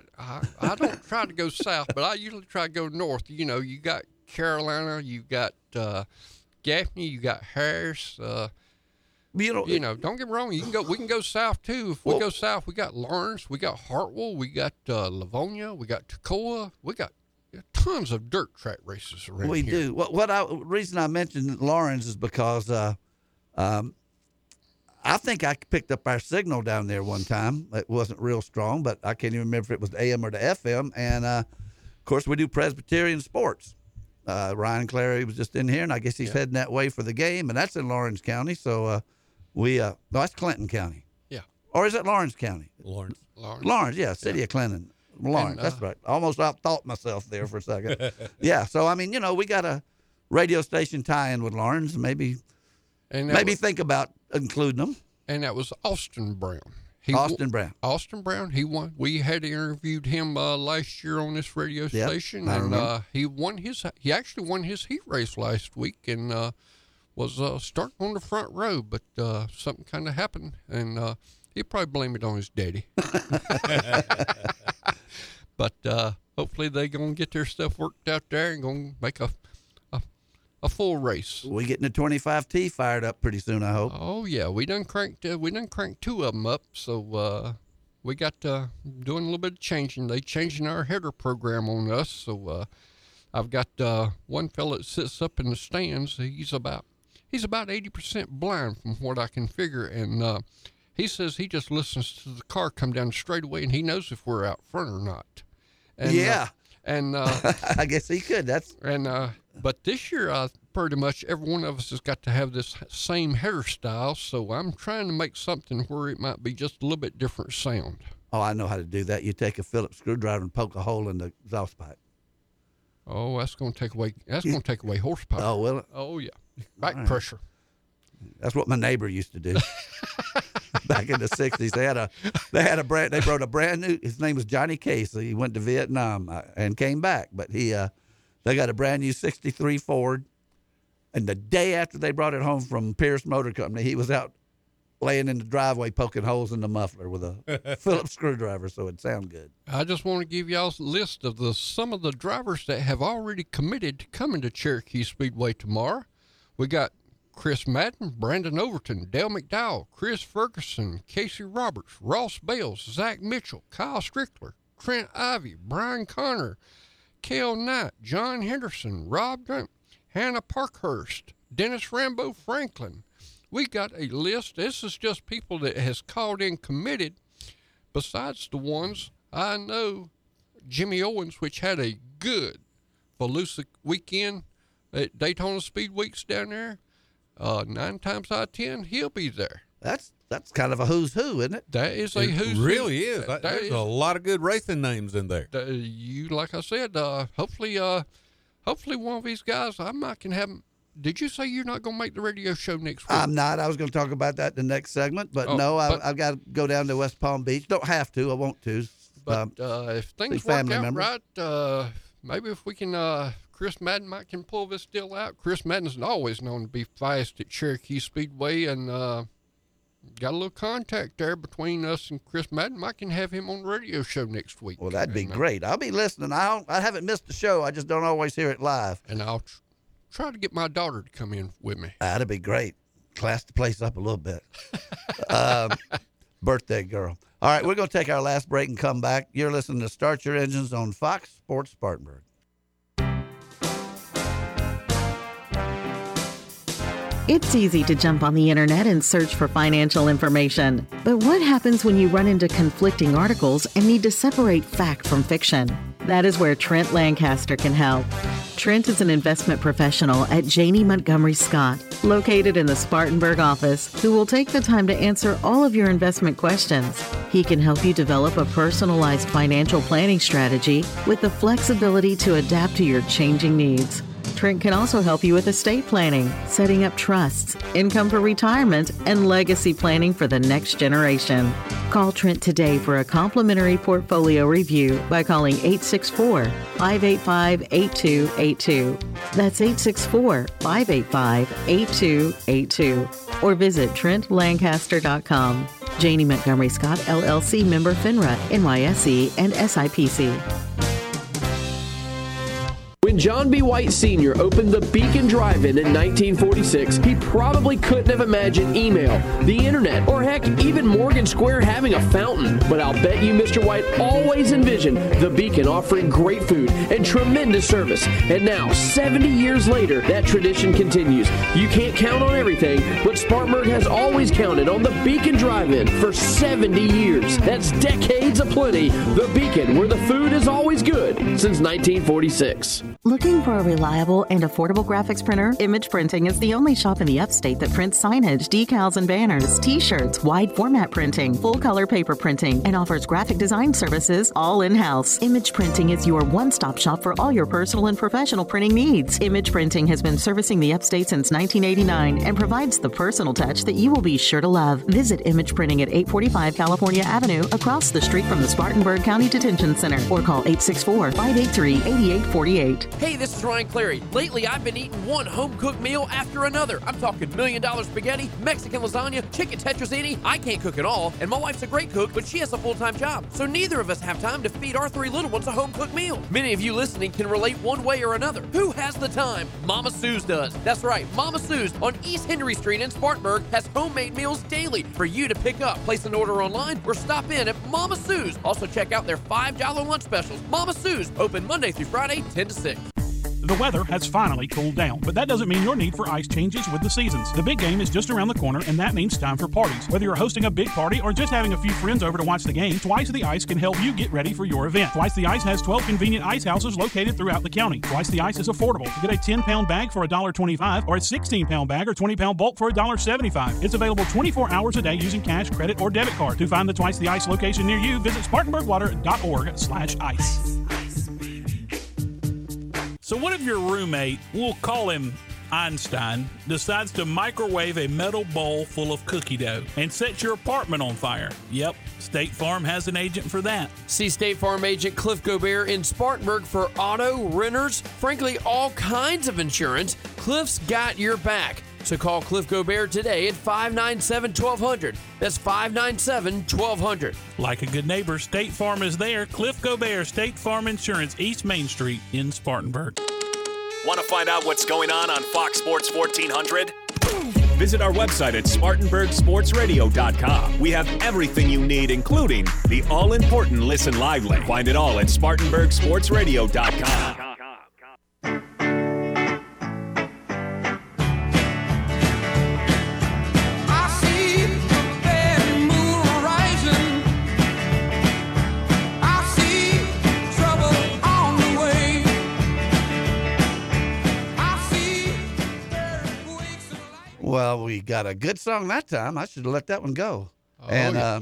don't try to go south, but I usually try to go north. You know, you got Carolina, you got Gaffney, you got Harris, You know, don't get me wrong. You can go. We can go south too. If we go south, we got Lawrence, we got Hartwell, we got Livonia, we got Toccoa, we got tons of dirt track races around here. We do. Reason I mentioned Lawrence is because I think I picked up our signal down there one time. It wasn't real strong, but I can't even remember if it was the AM or the FM. And of course, we do Presbyterian sports. Ryan Clary was just in here, and I guess he's heading that way for the game, and that's in Lawrence County. So no, that's Clinton County. Yeah. Or is it Lawrence County? Lawrence, yeah, city of Clinton. Lawrence, that's right. Almost out-thought myself there for a second. Yeah, so, I mean, you know, we got a radio station tie-in with Lawrence. Maybe think about including them. And that was Austin Brown. Austin Brown, he won. We had interviewed him last year on this radio station, and he actually won his heat race last week and was starting on the front row, but something kind of happened, and he probably blamed it on his daddy. But hopefully they're going to get their stuff worked out there and going to make a full race. We're getting the 25T fired up pretty soon, I hope. Oh yeah, we done cranked two of them up, so we got doing a little bit of changing. They changing our header program on us, so I've got one fella that sits up in the stands. He's about 80% blind from what I can figure, and he says he just listens to the car come down straightaway, and he knows if we're out front or not. And, I guess he could. But this year, pretty much every one of us has got to have this same hairstyle, so I'm trying to make something where it might be just a little bit different sound. Oh, I know how to do that. You take a Phillips screwdriver and poke a hole in the exhaust pipe. Oh, that's going to take away. That's going to take away horsepower. Oh, will it? Oh, yeah. Back pressure. That's what my neighbor used to do. Back in the 60s, they brought a brand new. His name was Johnny Case. He went to Vietnam and came back, but he. They got a brand new 63 Ford, and the day after they brought it home from Pierce Motor Company, he was out laying in the driveway poking holes in the muffler with a Phillips screwdriver, so it'd sound good. I just want to give y'all a list of some of the drivers that have already committed to coming to Cherokee Speedway tomorrow. We got Chris Madden, Brandon Overton, Dale McDowell, Chris Ferguson, Casey Roberts, Ross Bales, Zach Mitchell, Kyle Strickler, Trent Ivey, Brian Connor, Cale Knight, John Henderson, Rob Dunn, Hannah Parkhurst, Dennis Rambo Franklin. We got a list. This is just people that has called in committed, besides the ones I know. Jimmy Owens, which had a good Volusia weekend at Daytona Speed Weeks down there. 9 times out of 10, he'll be there. That's kind of a who's who, isn't it? That is a who's who. It really is. There's a lot of good racing names in there. Like I said, hopefully one of these guys, I might can have him. Did you say you're not going to make the radio show next week? I'm not. I was going to talk about that in the next segment, but I've got to go down to West Palm Beach. Don't have to. I want to. But if things work out right, maybe if we can Chris Madden might can pull this deal out. Chris Madden's always known to be fast at Cherokee Speedway, and got a little contact there between us and Chris Madden. I can have him on the radio show next week. Well, that'd be great. I'll be listening. I haven't missed the show. I just don't always hear it live. And I'll try to get my daughter to come in with me. That'd be great. Class the place up a little bit. Birthday girl. All right, we're going to take our last break and come back. You're listening to Start Your Engines on Fox Sports Spartanburg. It's easy to jump on the internet and search for financial information. But what happens when you run into conflicting articles and need to separate fact from fiction? That is where Trent Lancaster can help. Trent is an investment professional at Janney Montgomery Scott, located in the Spartanburg office, who will take the time to answer all of your investment questions. He can help you develop a personalized financial planning strategy with the flexibility to adapt to your changing needs. Trent can also help you with estate planning, setting up trusts, income for retirement, and legacy planning for the next generation. Call Trent today for a complimentary portfolio review by calling 864-585-8282. That's 864-585-8282. Or visit TrentLancaster.com. Janney Montgomery Scott, LLC, member FINRA, NYSE, and SIPC. When John B. White Sr. opened the Beacon Drive-In in 1946, he probably couldn't have imagined email, the internet, or heck, even Morgan Square having a fountain. But I'll bet you Mr. White always envisioned the Beacon offering great food and tremendous service. And now, 70 years later, that tradition continues. You can't count on everything, but Spartanburg has always counted on the Beacon Drive-In for 70 years. That's decades aplenty. The Beacon, where the food is always good since 1946. Looking for a reliable and affordable graphics printer? Image Printing is the only shop in the upstate that prints signage, decals, and banners, t-shirts, wide format printing, full-color paper printing, and offers graphic design services all in-house. Image Printing is your one-stop shop for all your personal and professional printing needs. Image Printing has been servicing the upstate since 1989 and provides the personal touch that you will be sure to love. Visit Image Printing at 845 California Avenue, across the street from the Spartanburg County Detention Center, or call 864-583-8848. Hey, this is Ryan Clary. Lately, I've been eating one home-cooked meal after another. I'm talking $1 million spaghetti, Mexican lasagna, chicken tetrazzini. I can't cook at all, and my wife's a great cook, but she has a full-time job, so neither of us have time to feed our three little ones a home-cooked meal. Many of you listening can relate one way or another. Who has the time? Mama Sue's does. That's right, Mama Sue's on East Henry Street in Spartanburg has homemade meals daily for you to pick up. Place an order online or stop in at Mama Sue's. Also check out their $5 lunch specials. Mama Sue's, open Monday through Friday, 10 to 6. The weather has finally cooled down, but that doesn't mean your need for ice changes with the seasons. The big game is just around the corner, and that means time for parties. Whether you're hosting a big party or just having a few friends over to watch the game, Twice the Ice can help you get ready for your event. Twice the Ice has 12 convenient ice houses located throughout the county. Twice the Ice is affordable. You get a 10-pound bag for $1.25 or a 16-pound bag or 20-pound bulk for $1.75. It's available 24 hours a day using cash, credit, or debit card. To find the Twice the Ice location near you, visit SpartanburgWater.org/ice. So what if your roommate, we'll call him Einstein, decides to microwave a metal bowl full of cookie dough and sets your apartment on fire? Yep, State Farm has an agent for that. See State Farm agent Cliff Gobert in Spartanburg for auto, renters, frankly, all kinds of insurance. Cliff's got your back. So call Cliff Gobert today at 597-1200. That's 597-1200. Like a good neighbor, State Farm is there. Cliff Gobert, State Farm Insurance, East Main Street in Spartanburg. Want to find out what's going on Fox Sports 1400? Visit our website at SpartanburgSportsRadio.com. We have everything you need, including the all-important Listen Lively. Find it all at SpartanburgSportsRadio.com. Well, we got a good song that time. I should have let that one go. Oh, and yeah.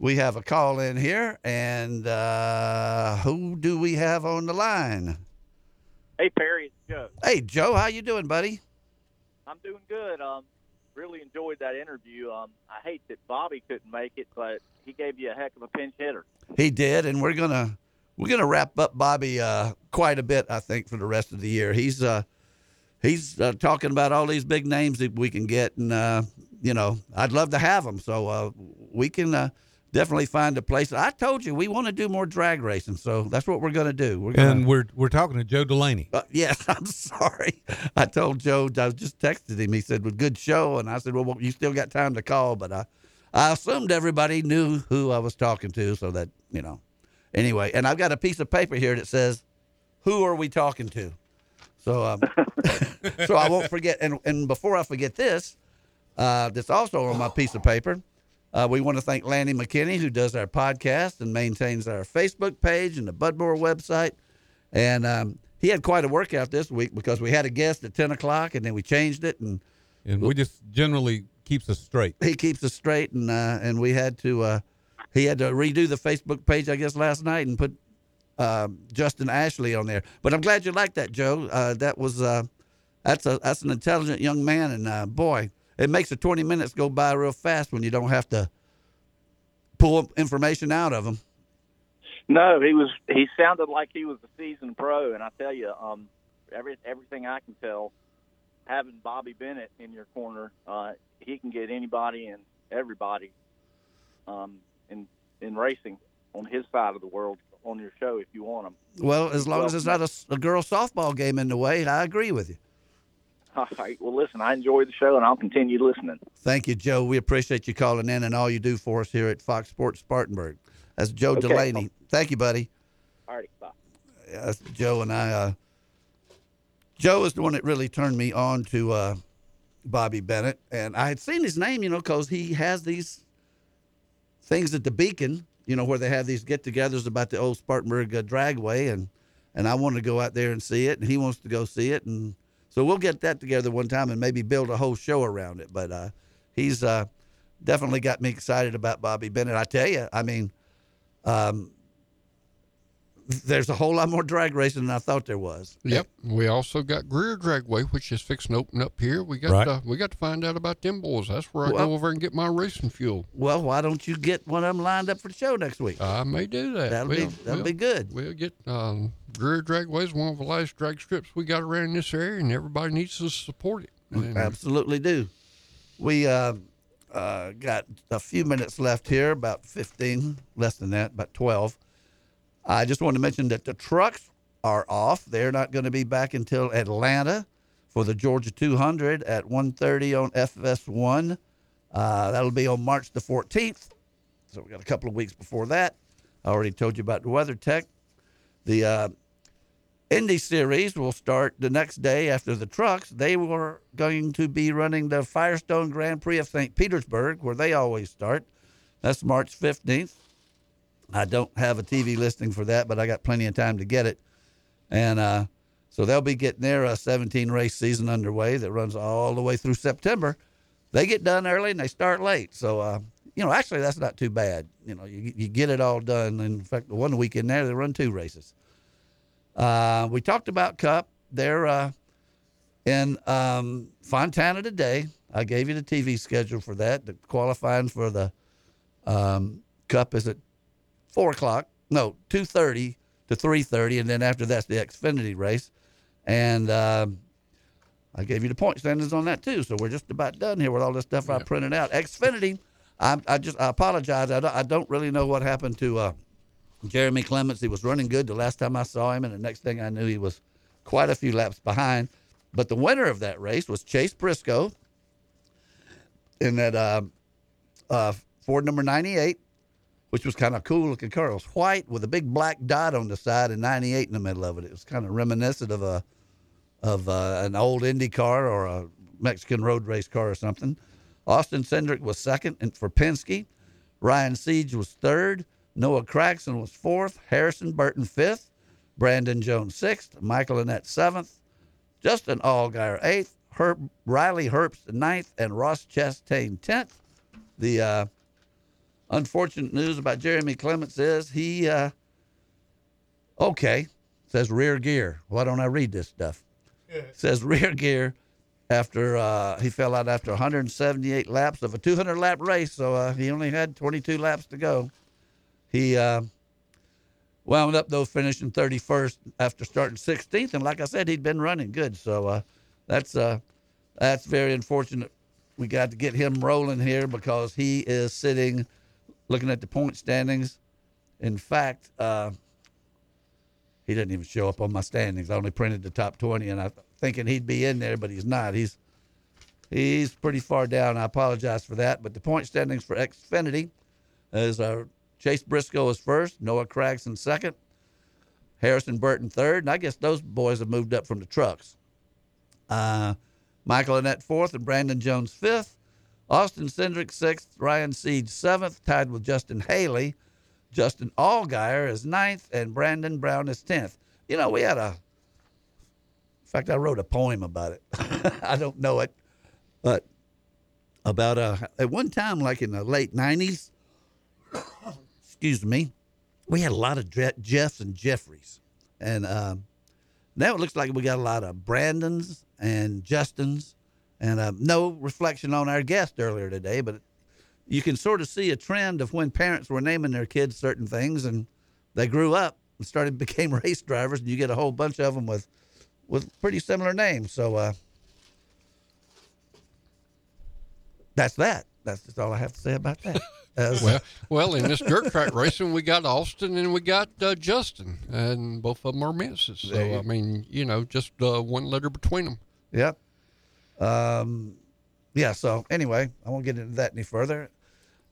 We have a call in here. And who do we have on the line? Hey, Perry. It's Joe. Hey, Joe. How you doing, buddy? I'm doing good. Really enjoyed that interview. I hate that Bobby couldn't make it, but he gave you a heck of a pinch hitter. He did, and we're gonna wrap up Bobby quite a bit, I think, for the rest of the year. He's talking about all these big names that we can get, and, you know, I'd love to have them. So we can definitely find a place. I told you we want to do more drag racing, so that's what we're going to do. We're talking to Joe Delaney. Yes, I'm sorry. I told Joe, I just texted him. He said, well, good show. And I said, well, you still got time to call. But I assumed everybody knew who I was talking to, so that, you know. Anyway, and I've got a piece of paper here that says, who are we talking to? So so I won't forget. And before I forget this, that's also on my piece of paper, we want to thank Lanny McKinney, who does our podcast and maintains our Facebook page and the Budmore website. And he had quite a workout this week because we had a guest at 10 o'clock, and then we changed it. And we just generally keeps us straight. He keeps us straight, and we had to he had to redo the Facebook page, I guess, last night and put – Justin Ashley on there. But I'm glad you liked that, Joe. That's an intelligent young man, and boy, it makes the 20 minutes go by real fast when you don't have to pull information out of him. No, he sounded like he was a seasoned pro, and I tell you, everything I can tell, having Bobby Bennett in your corner, he can get anybody and everybody in racing on his side of the world. on your show if you want them. Well, as long as it's not a girl softball game in the way, I agree with you. All right. Well, listen, I enjoy the show, and I'll continue listening. Thank you, Joe. We appreciate you calling in and all you do for us here at Fox Sports Spartanburg. That's Joe Delaney. Thank you, buddy. All right. Bye. Yeah, that's Joe and I. Joe is the one that really turned me on to Bobby Bennett. And I had seen his name, you know, because he has these things at the Beacon, you know, where they have these get-togethers about the old Spartanburg dragway. And I wanted to go out there and see it, and he wants to go see it. And so we'll get that together one time and maybe build a whole show around it. But he's definitely got me excited about Bobby Bennett. I tell you, I mean, there's a whole lot more drag racing than I thought there was. Yep. We also got Greer Dragway, which is fixing to open up here. We got to find out about them boys. That's where I go over and get my racing fuel. Well, why don't you get one of them lined up for the show next week? I may do that. That'll be good. We'll get Greer Dragway is one of the last drag strips we got around this area, and everybody needs to support it. And absolutely do. We got a few minutes left here, about 15, less than that, about 12. I just wanted to mention that the trucks are off. They're not going to be back until Atlanta for the Georgia 200 at 1:30 on FS1. That'll be on March the 14th. So we got a couple of weeks before that. I already told you about the Weather Tech. The Indy Series will start the next day after the trucks. They were going to be running the Firestone Grand Prix of St. Petersburg, where they always start. That's March 15th. I don't have a TV listing for that, but I got plenty of time to get it. And so they'll be getting their 17-race season underway that runs all the way through September. They get done early and they start late. So, you know, actually that's not too bad. You know, you get it all done. And in fact, the one weekend there, they run two races. We talked about Cup. They're in Fontana today. I gave you the TV schedule for that. The qualifying for the Cup is at 2:30 to 3:30, and then after that's the Xfinity race. And I gave you the point standings on that too, so we're just about done here with all this stuff. Yeah. I printed out Xfinity. I apologize. I don't really know what happened to Jeremy Clements. He was running good the last time I saw him, and the next thing I knew he was quite a few laps behind. But the winner of that race was Chase Briscoe in that Ford number 98. Which was kind of cool-looking car. It was white with a big black dot on the side and 98 in the middle of it. It was kind of reminiscent of an old Indy car or a Mexican road race car or something. Austin Cindric was second for Penske. Ryan Siege was third. Noah Craxton was fourth. Harrison Burton fifth. Brandon Jones sixth. Michael Annette seventh. Justin Allgaier eighth. Riley Herbst ninth. And Ross Chastain 10th. The unfortunate news about Jeremy Clements is he, says rear gear. Why don't I read this stuff? Yeah. Says rear gear after he fell out after 178 laps of a 200-lap race, so he only had 22 laps to go. He wound up, though, finishing 31st after starting 16th, and like I said, he'd been running good, so that's very unfortunate. We got to get him rolling here because he is sitting – looking at the point standings. In fact, he didn't even show up on my standings. I only printed the top 20, and I'm thinking he'd be in there, but he's not. He's pretty far down. I apologize for that. But the point standings for Xfinity is Chase Briscoe is first, Noah Craxton second, Harrison Burton third, and I guess those boys have moved up from the trucks. Michael Annette fourth and Brandon Jones fifth. Austin Cindric, 6th. Ryan Siege, 7th, tied with Justin Haley. Justin Allgaier is 9th, and Brandon Brown is 10th. You know, we had in fact, I wrote a poem about it. I don't know it, but about at one time, like in the late 90s, excuse me, we had a lot of Jeffs and Jeffries. And now it looks like we got a lot of Brandons and Justins. And no reflection on our guest earlier today, but you can sort of see a trend of when parents were naming their kids certain things, and they grew up and became race drivers, and you get a whole bunch of them with pretty similar names. So that's that. that's just all I have to say about that. Well, in this dirt track racing, we got Austin and we got Justin, and both of them are misses. So, I mean, you know, just one letter between them. Yep. Yeah, so anyway, I won't get into that any further.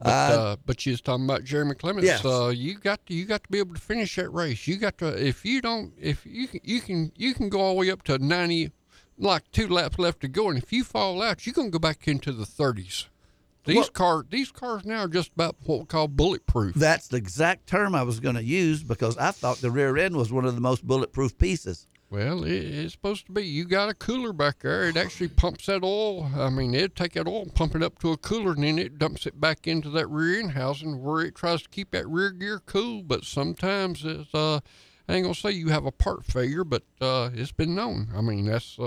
But you was talking about Jeremy Clements. Yes. You got to be able to finish that race. You got to, if you don't, if you can go all the way up to 90, like 2 laps left to go, and if you fall out, you're gonna go back into the 30s. These cars now are just about what we call bulletproof. That's the exact term I was going to use, because I thought the rear end was one of the most bulletproof pieces. Well, it's supposed to be. You got a cooler back there. It actually pumps that oil. I mean, it'll take that oil, pump it up to a cooler, and then it dumps it back into that rear end housing where it tries to keep that rear gear cool. But sometimes it's, I ain't going to say you have a part failure, but it's been known. I mean, that's...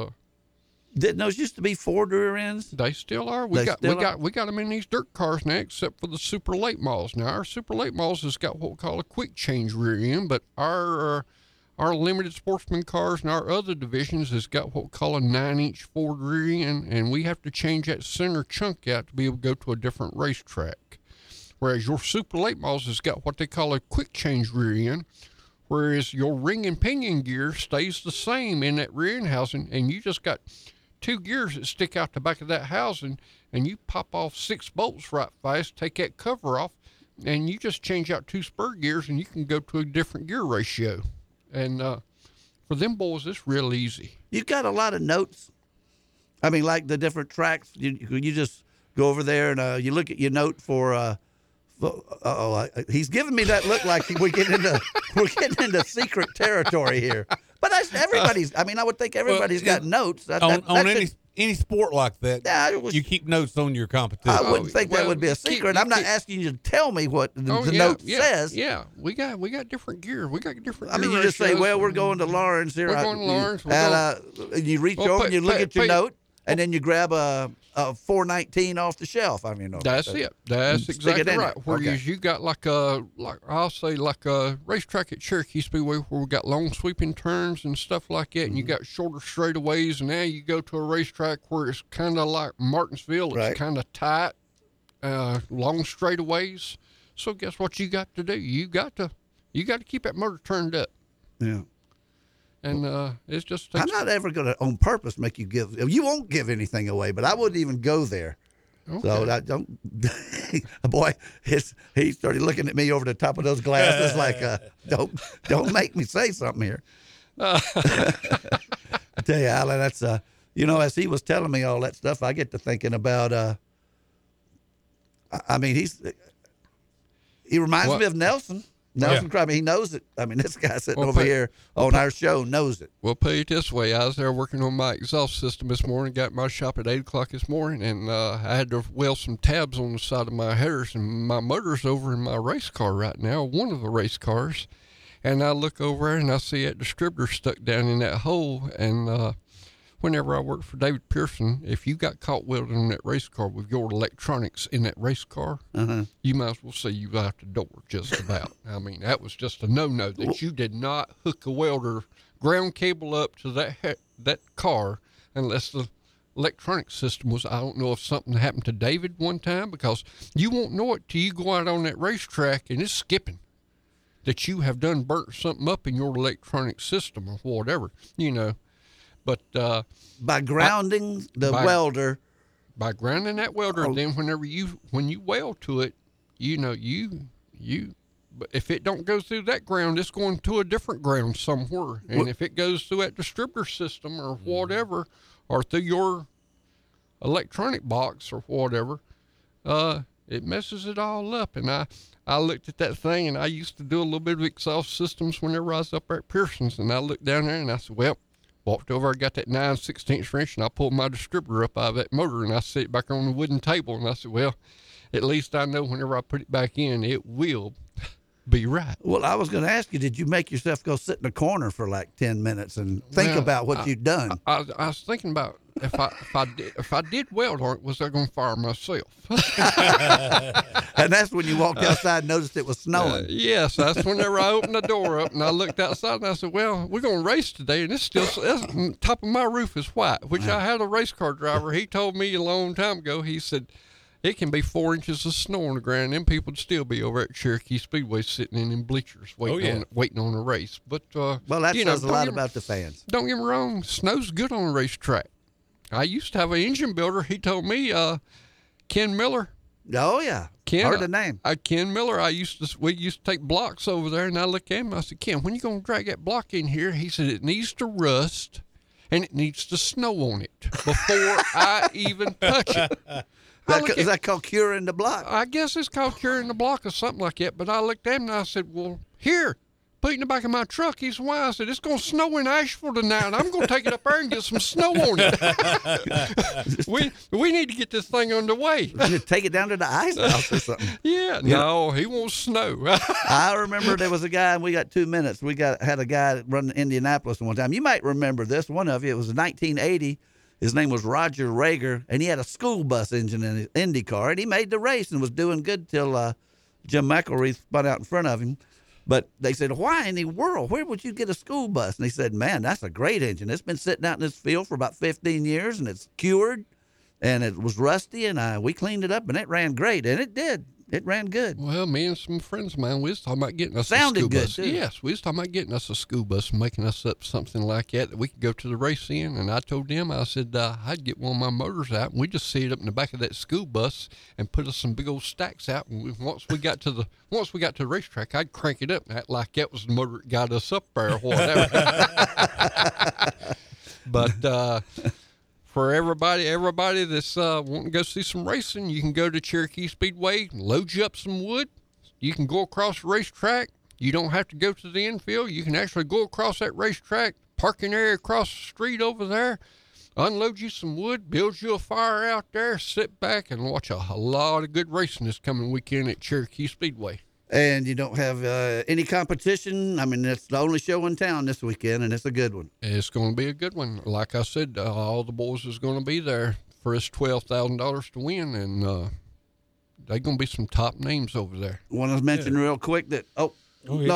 Didn't those used to be Ford rear ends? They still are. We got them in these dirt cars now, except for the super late models. Now our super late models has got what we call a quick change rear end, but our limited sportsman cars and our other divisions has got what we call a 9-inch Ford rear end, and we have to change that center chunk out to be able to go to a different racetrack. Whereas your super late models has got what they call a quick change rear end, whereas your ring and pinion gear stays the same in that rear end housing, and you just got 2 gears that stick out the back of that housing, and you pop off 6 bolts right fast, take that cover off, and you just change out 2 spur gears, and you can go to a different gear ratio. And for them boys, it's real easy. You've got a lot of notes. I mean, like the different tracks, you just go over there and you look at your note for he's giving me that look like we're getting into secret territory here. But everybody's. I mean, I would think everybody's got notes. Any sport like that, you keep notes on your competition. I wouldn't think that would be a secret. I'm not asking you to tell me what the note says. Yeah, we got different gear. We got different. I mean, you just say, well, we're going to Lawrence here. We're going to Lawrence. And you reach over and you look at your note, and then you grab a 419 off the shelf. I mean, that's it. That's exactly right. Whereas you got like a racetrack at Cherokee Speedway where we got long sweeping turns and stuff like that, and you got shorter straightaways. And now you go to a racetrack where it's kind of like Martinsville. It's kind of tight, long straightaways. So guess what you got to do? You got to keep that motor turned up. Yeah. And it's just... I'm not ever going to, on purpose, make you give... You won't give anything away, but I wouldn't even go there. Okay. So I don't... Boy, he started looking at me over the top of those glasses like, don't make me say something here. I tell you, Alan, that's... you know, as he was telling me all that stuff, I get to thinking about... He reminds me of Nelson. Nelson Crozier, he knows it. I mean, this guy sitting over here on our show knows it. Well, put it this way. I was there working on my exhaust system this morning, got my shop at 8 o'clock this morning, and I had to weld some tabs on the side of my headers, and my motor's over in my race car right now, one of the race cars. And I look over there, and I see that distributor stuck down in that hole, and whenever I worked for David Pearson, if you got caught welding in that race car with your electronics in that race car, you might as well say you out the door just about. I mean, that was just a no-no that you did not hook a welder ground cable up to that car unless the electronic system was, I don't know if something happened to David one time, because you won't know it till you go out on that racetrack and it's skipping, that you have done burnt something up in your electronic system or whatever, you know. But by grounding that welder, then whenever when you weld to it, you know, but if it don't go through that ground, it's going to a different ground somewhere. And if it goes through that distributor system or whatever, or through your electronic box or whatever, it messes it all up. And I looked at that thing, and I used to do a little bit of exhaust systems whenever I was up at Pearson's, and I looked down there and I said, well, walked over, I got that 9/16 wrench, and I pulled my distributor up out of that motor, and I set it back on the wooden table, and I said, well, at least I know whenever I put it back in, it will be right. Well, I was going to ask you, did you make yourself go sit in a corner for like 10 minutes and think about what you'd done? I was thinking about if I did weld on it, was I going to fire myself? And that's when you walked outside and noticed it was snowing. Yes, that's whenever I opened the door up and I looked outside and I said, well, we're going to race today, and it's still, top of my roof is white, which I had a race car driver. He told me a long time ago, he said, It can be 4 inches of snow on the ground, and then people would still be over at Cherokee Speedway sitting in bleachers waiting on a race. But well, that says a lot about the fans. Don't get me wrong, snow's good on a racetrack. I used to have an engine builder. He told me, Ken Miller. Oh yeah, Ken, hard to name. Ken Miller. We used to take blocks over there, and I looked at him. I said, Ken, when you gonna drag that block in here? He said, it needs to rust, and it needs to snow on it before I even touch it. Is that called curing the block? I guess it's called curing the block or something like that. But I looked at him and I said, well, here, put it in the back of my truck. He said, why? I said, it's going to snow in Asheville tonight, and I'm going to take it up there and get some snow on it. we need to get this thing underway. Take it down to the ice house or something. Yeah. No, he wants snow. I remember there was a guy, and we got 2 minutes. We had a guy running Indianapolis one time. You might remember this, one of you. It was 1980. His name was Roger Rager, and he had a school bus engine in his IndyCar, and he made the race and was doing good till Jim McElreath spun out in front of him. But they said, why in the world? Where would you get a school bus? And he said, man, that's a great engine. It's been sitting out in this field for about 15 years, and it's cured, and it was rusty, and we cleaned it up, and it ran great, and it did. It ran good. Well, me and some friends of mine, we was talking about getting us a school bus. Sounded good, too. Yes, we was talking about getting us a school bus and making us up something like that we could go to the race in. And I told them, I said, I'd get one of my motors out, and we'd just see it up in the back of that school bus and put us some big old stacks out. And once we got to the racetrack, I'd crank it up and act like that was the motor that got us up there or whatever. But... for everybody that's wanting to go see some racing, you can go to Cherokee Speedway, load you up some wood. You can go across the racetrack. You don't have to go to the infield. You can actually go across that racetrack, parking area across the street over there, unload you some wood, build you a fire out there, sit back and watch a lot of good racing this coming weekend at Cherokee Speedway. And you don't have any competition. I mean, that's the only show in town this weekend, and it's a good one. It's going to be a good one. Like I said, all the boys is going to be there for us $12,000 to win, and they're going to be some top names over there. Want to mention real quick that, I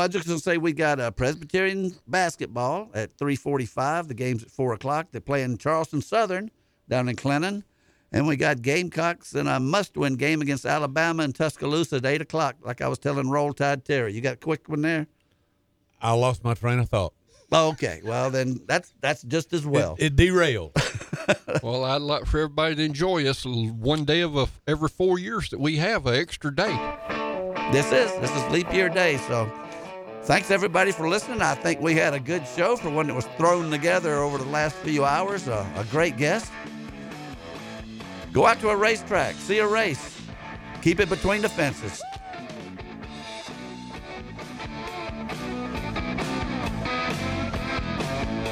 just going to say we got Presbyterian basketball at 3:45. The game's at 4 o'clock. They're playing Charleston Southern down in Clinton. And we got Gamecocks in a must-win game against Alabama in Tuscaloosa at 8 o'clock, like I was telling Roll Tide Terry. You got a quick one there? I lost my train of thought. Okay. Well, then that's just as well. It derailed. Well, I'd like for everybody to enjoy this one day of every 4 years that we have an extra day. This is leap year day, so... Thanks, everybody, for listening. I think we had a good show for one that was thrown together over the last few hours. A great guest. Go out to a racetrack, see a race. Keep it between the fences.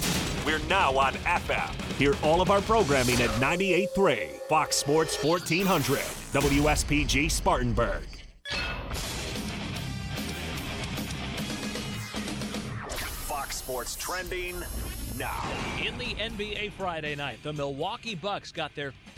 Sports. We're now on FM. Hear all of our programming at 98.3, Fox Sports 1400, WSPG Spartanburg. Fox Sports trending now. In the NBA Friday night, the Milwaukee Bucks got their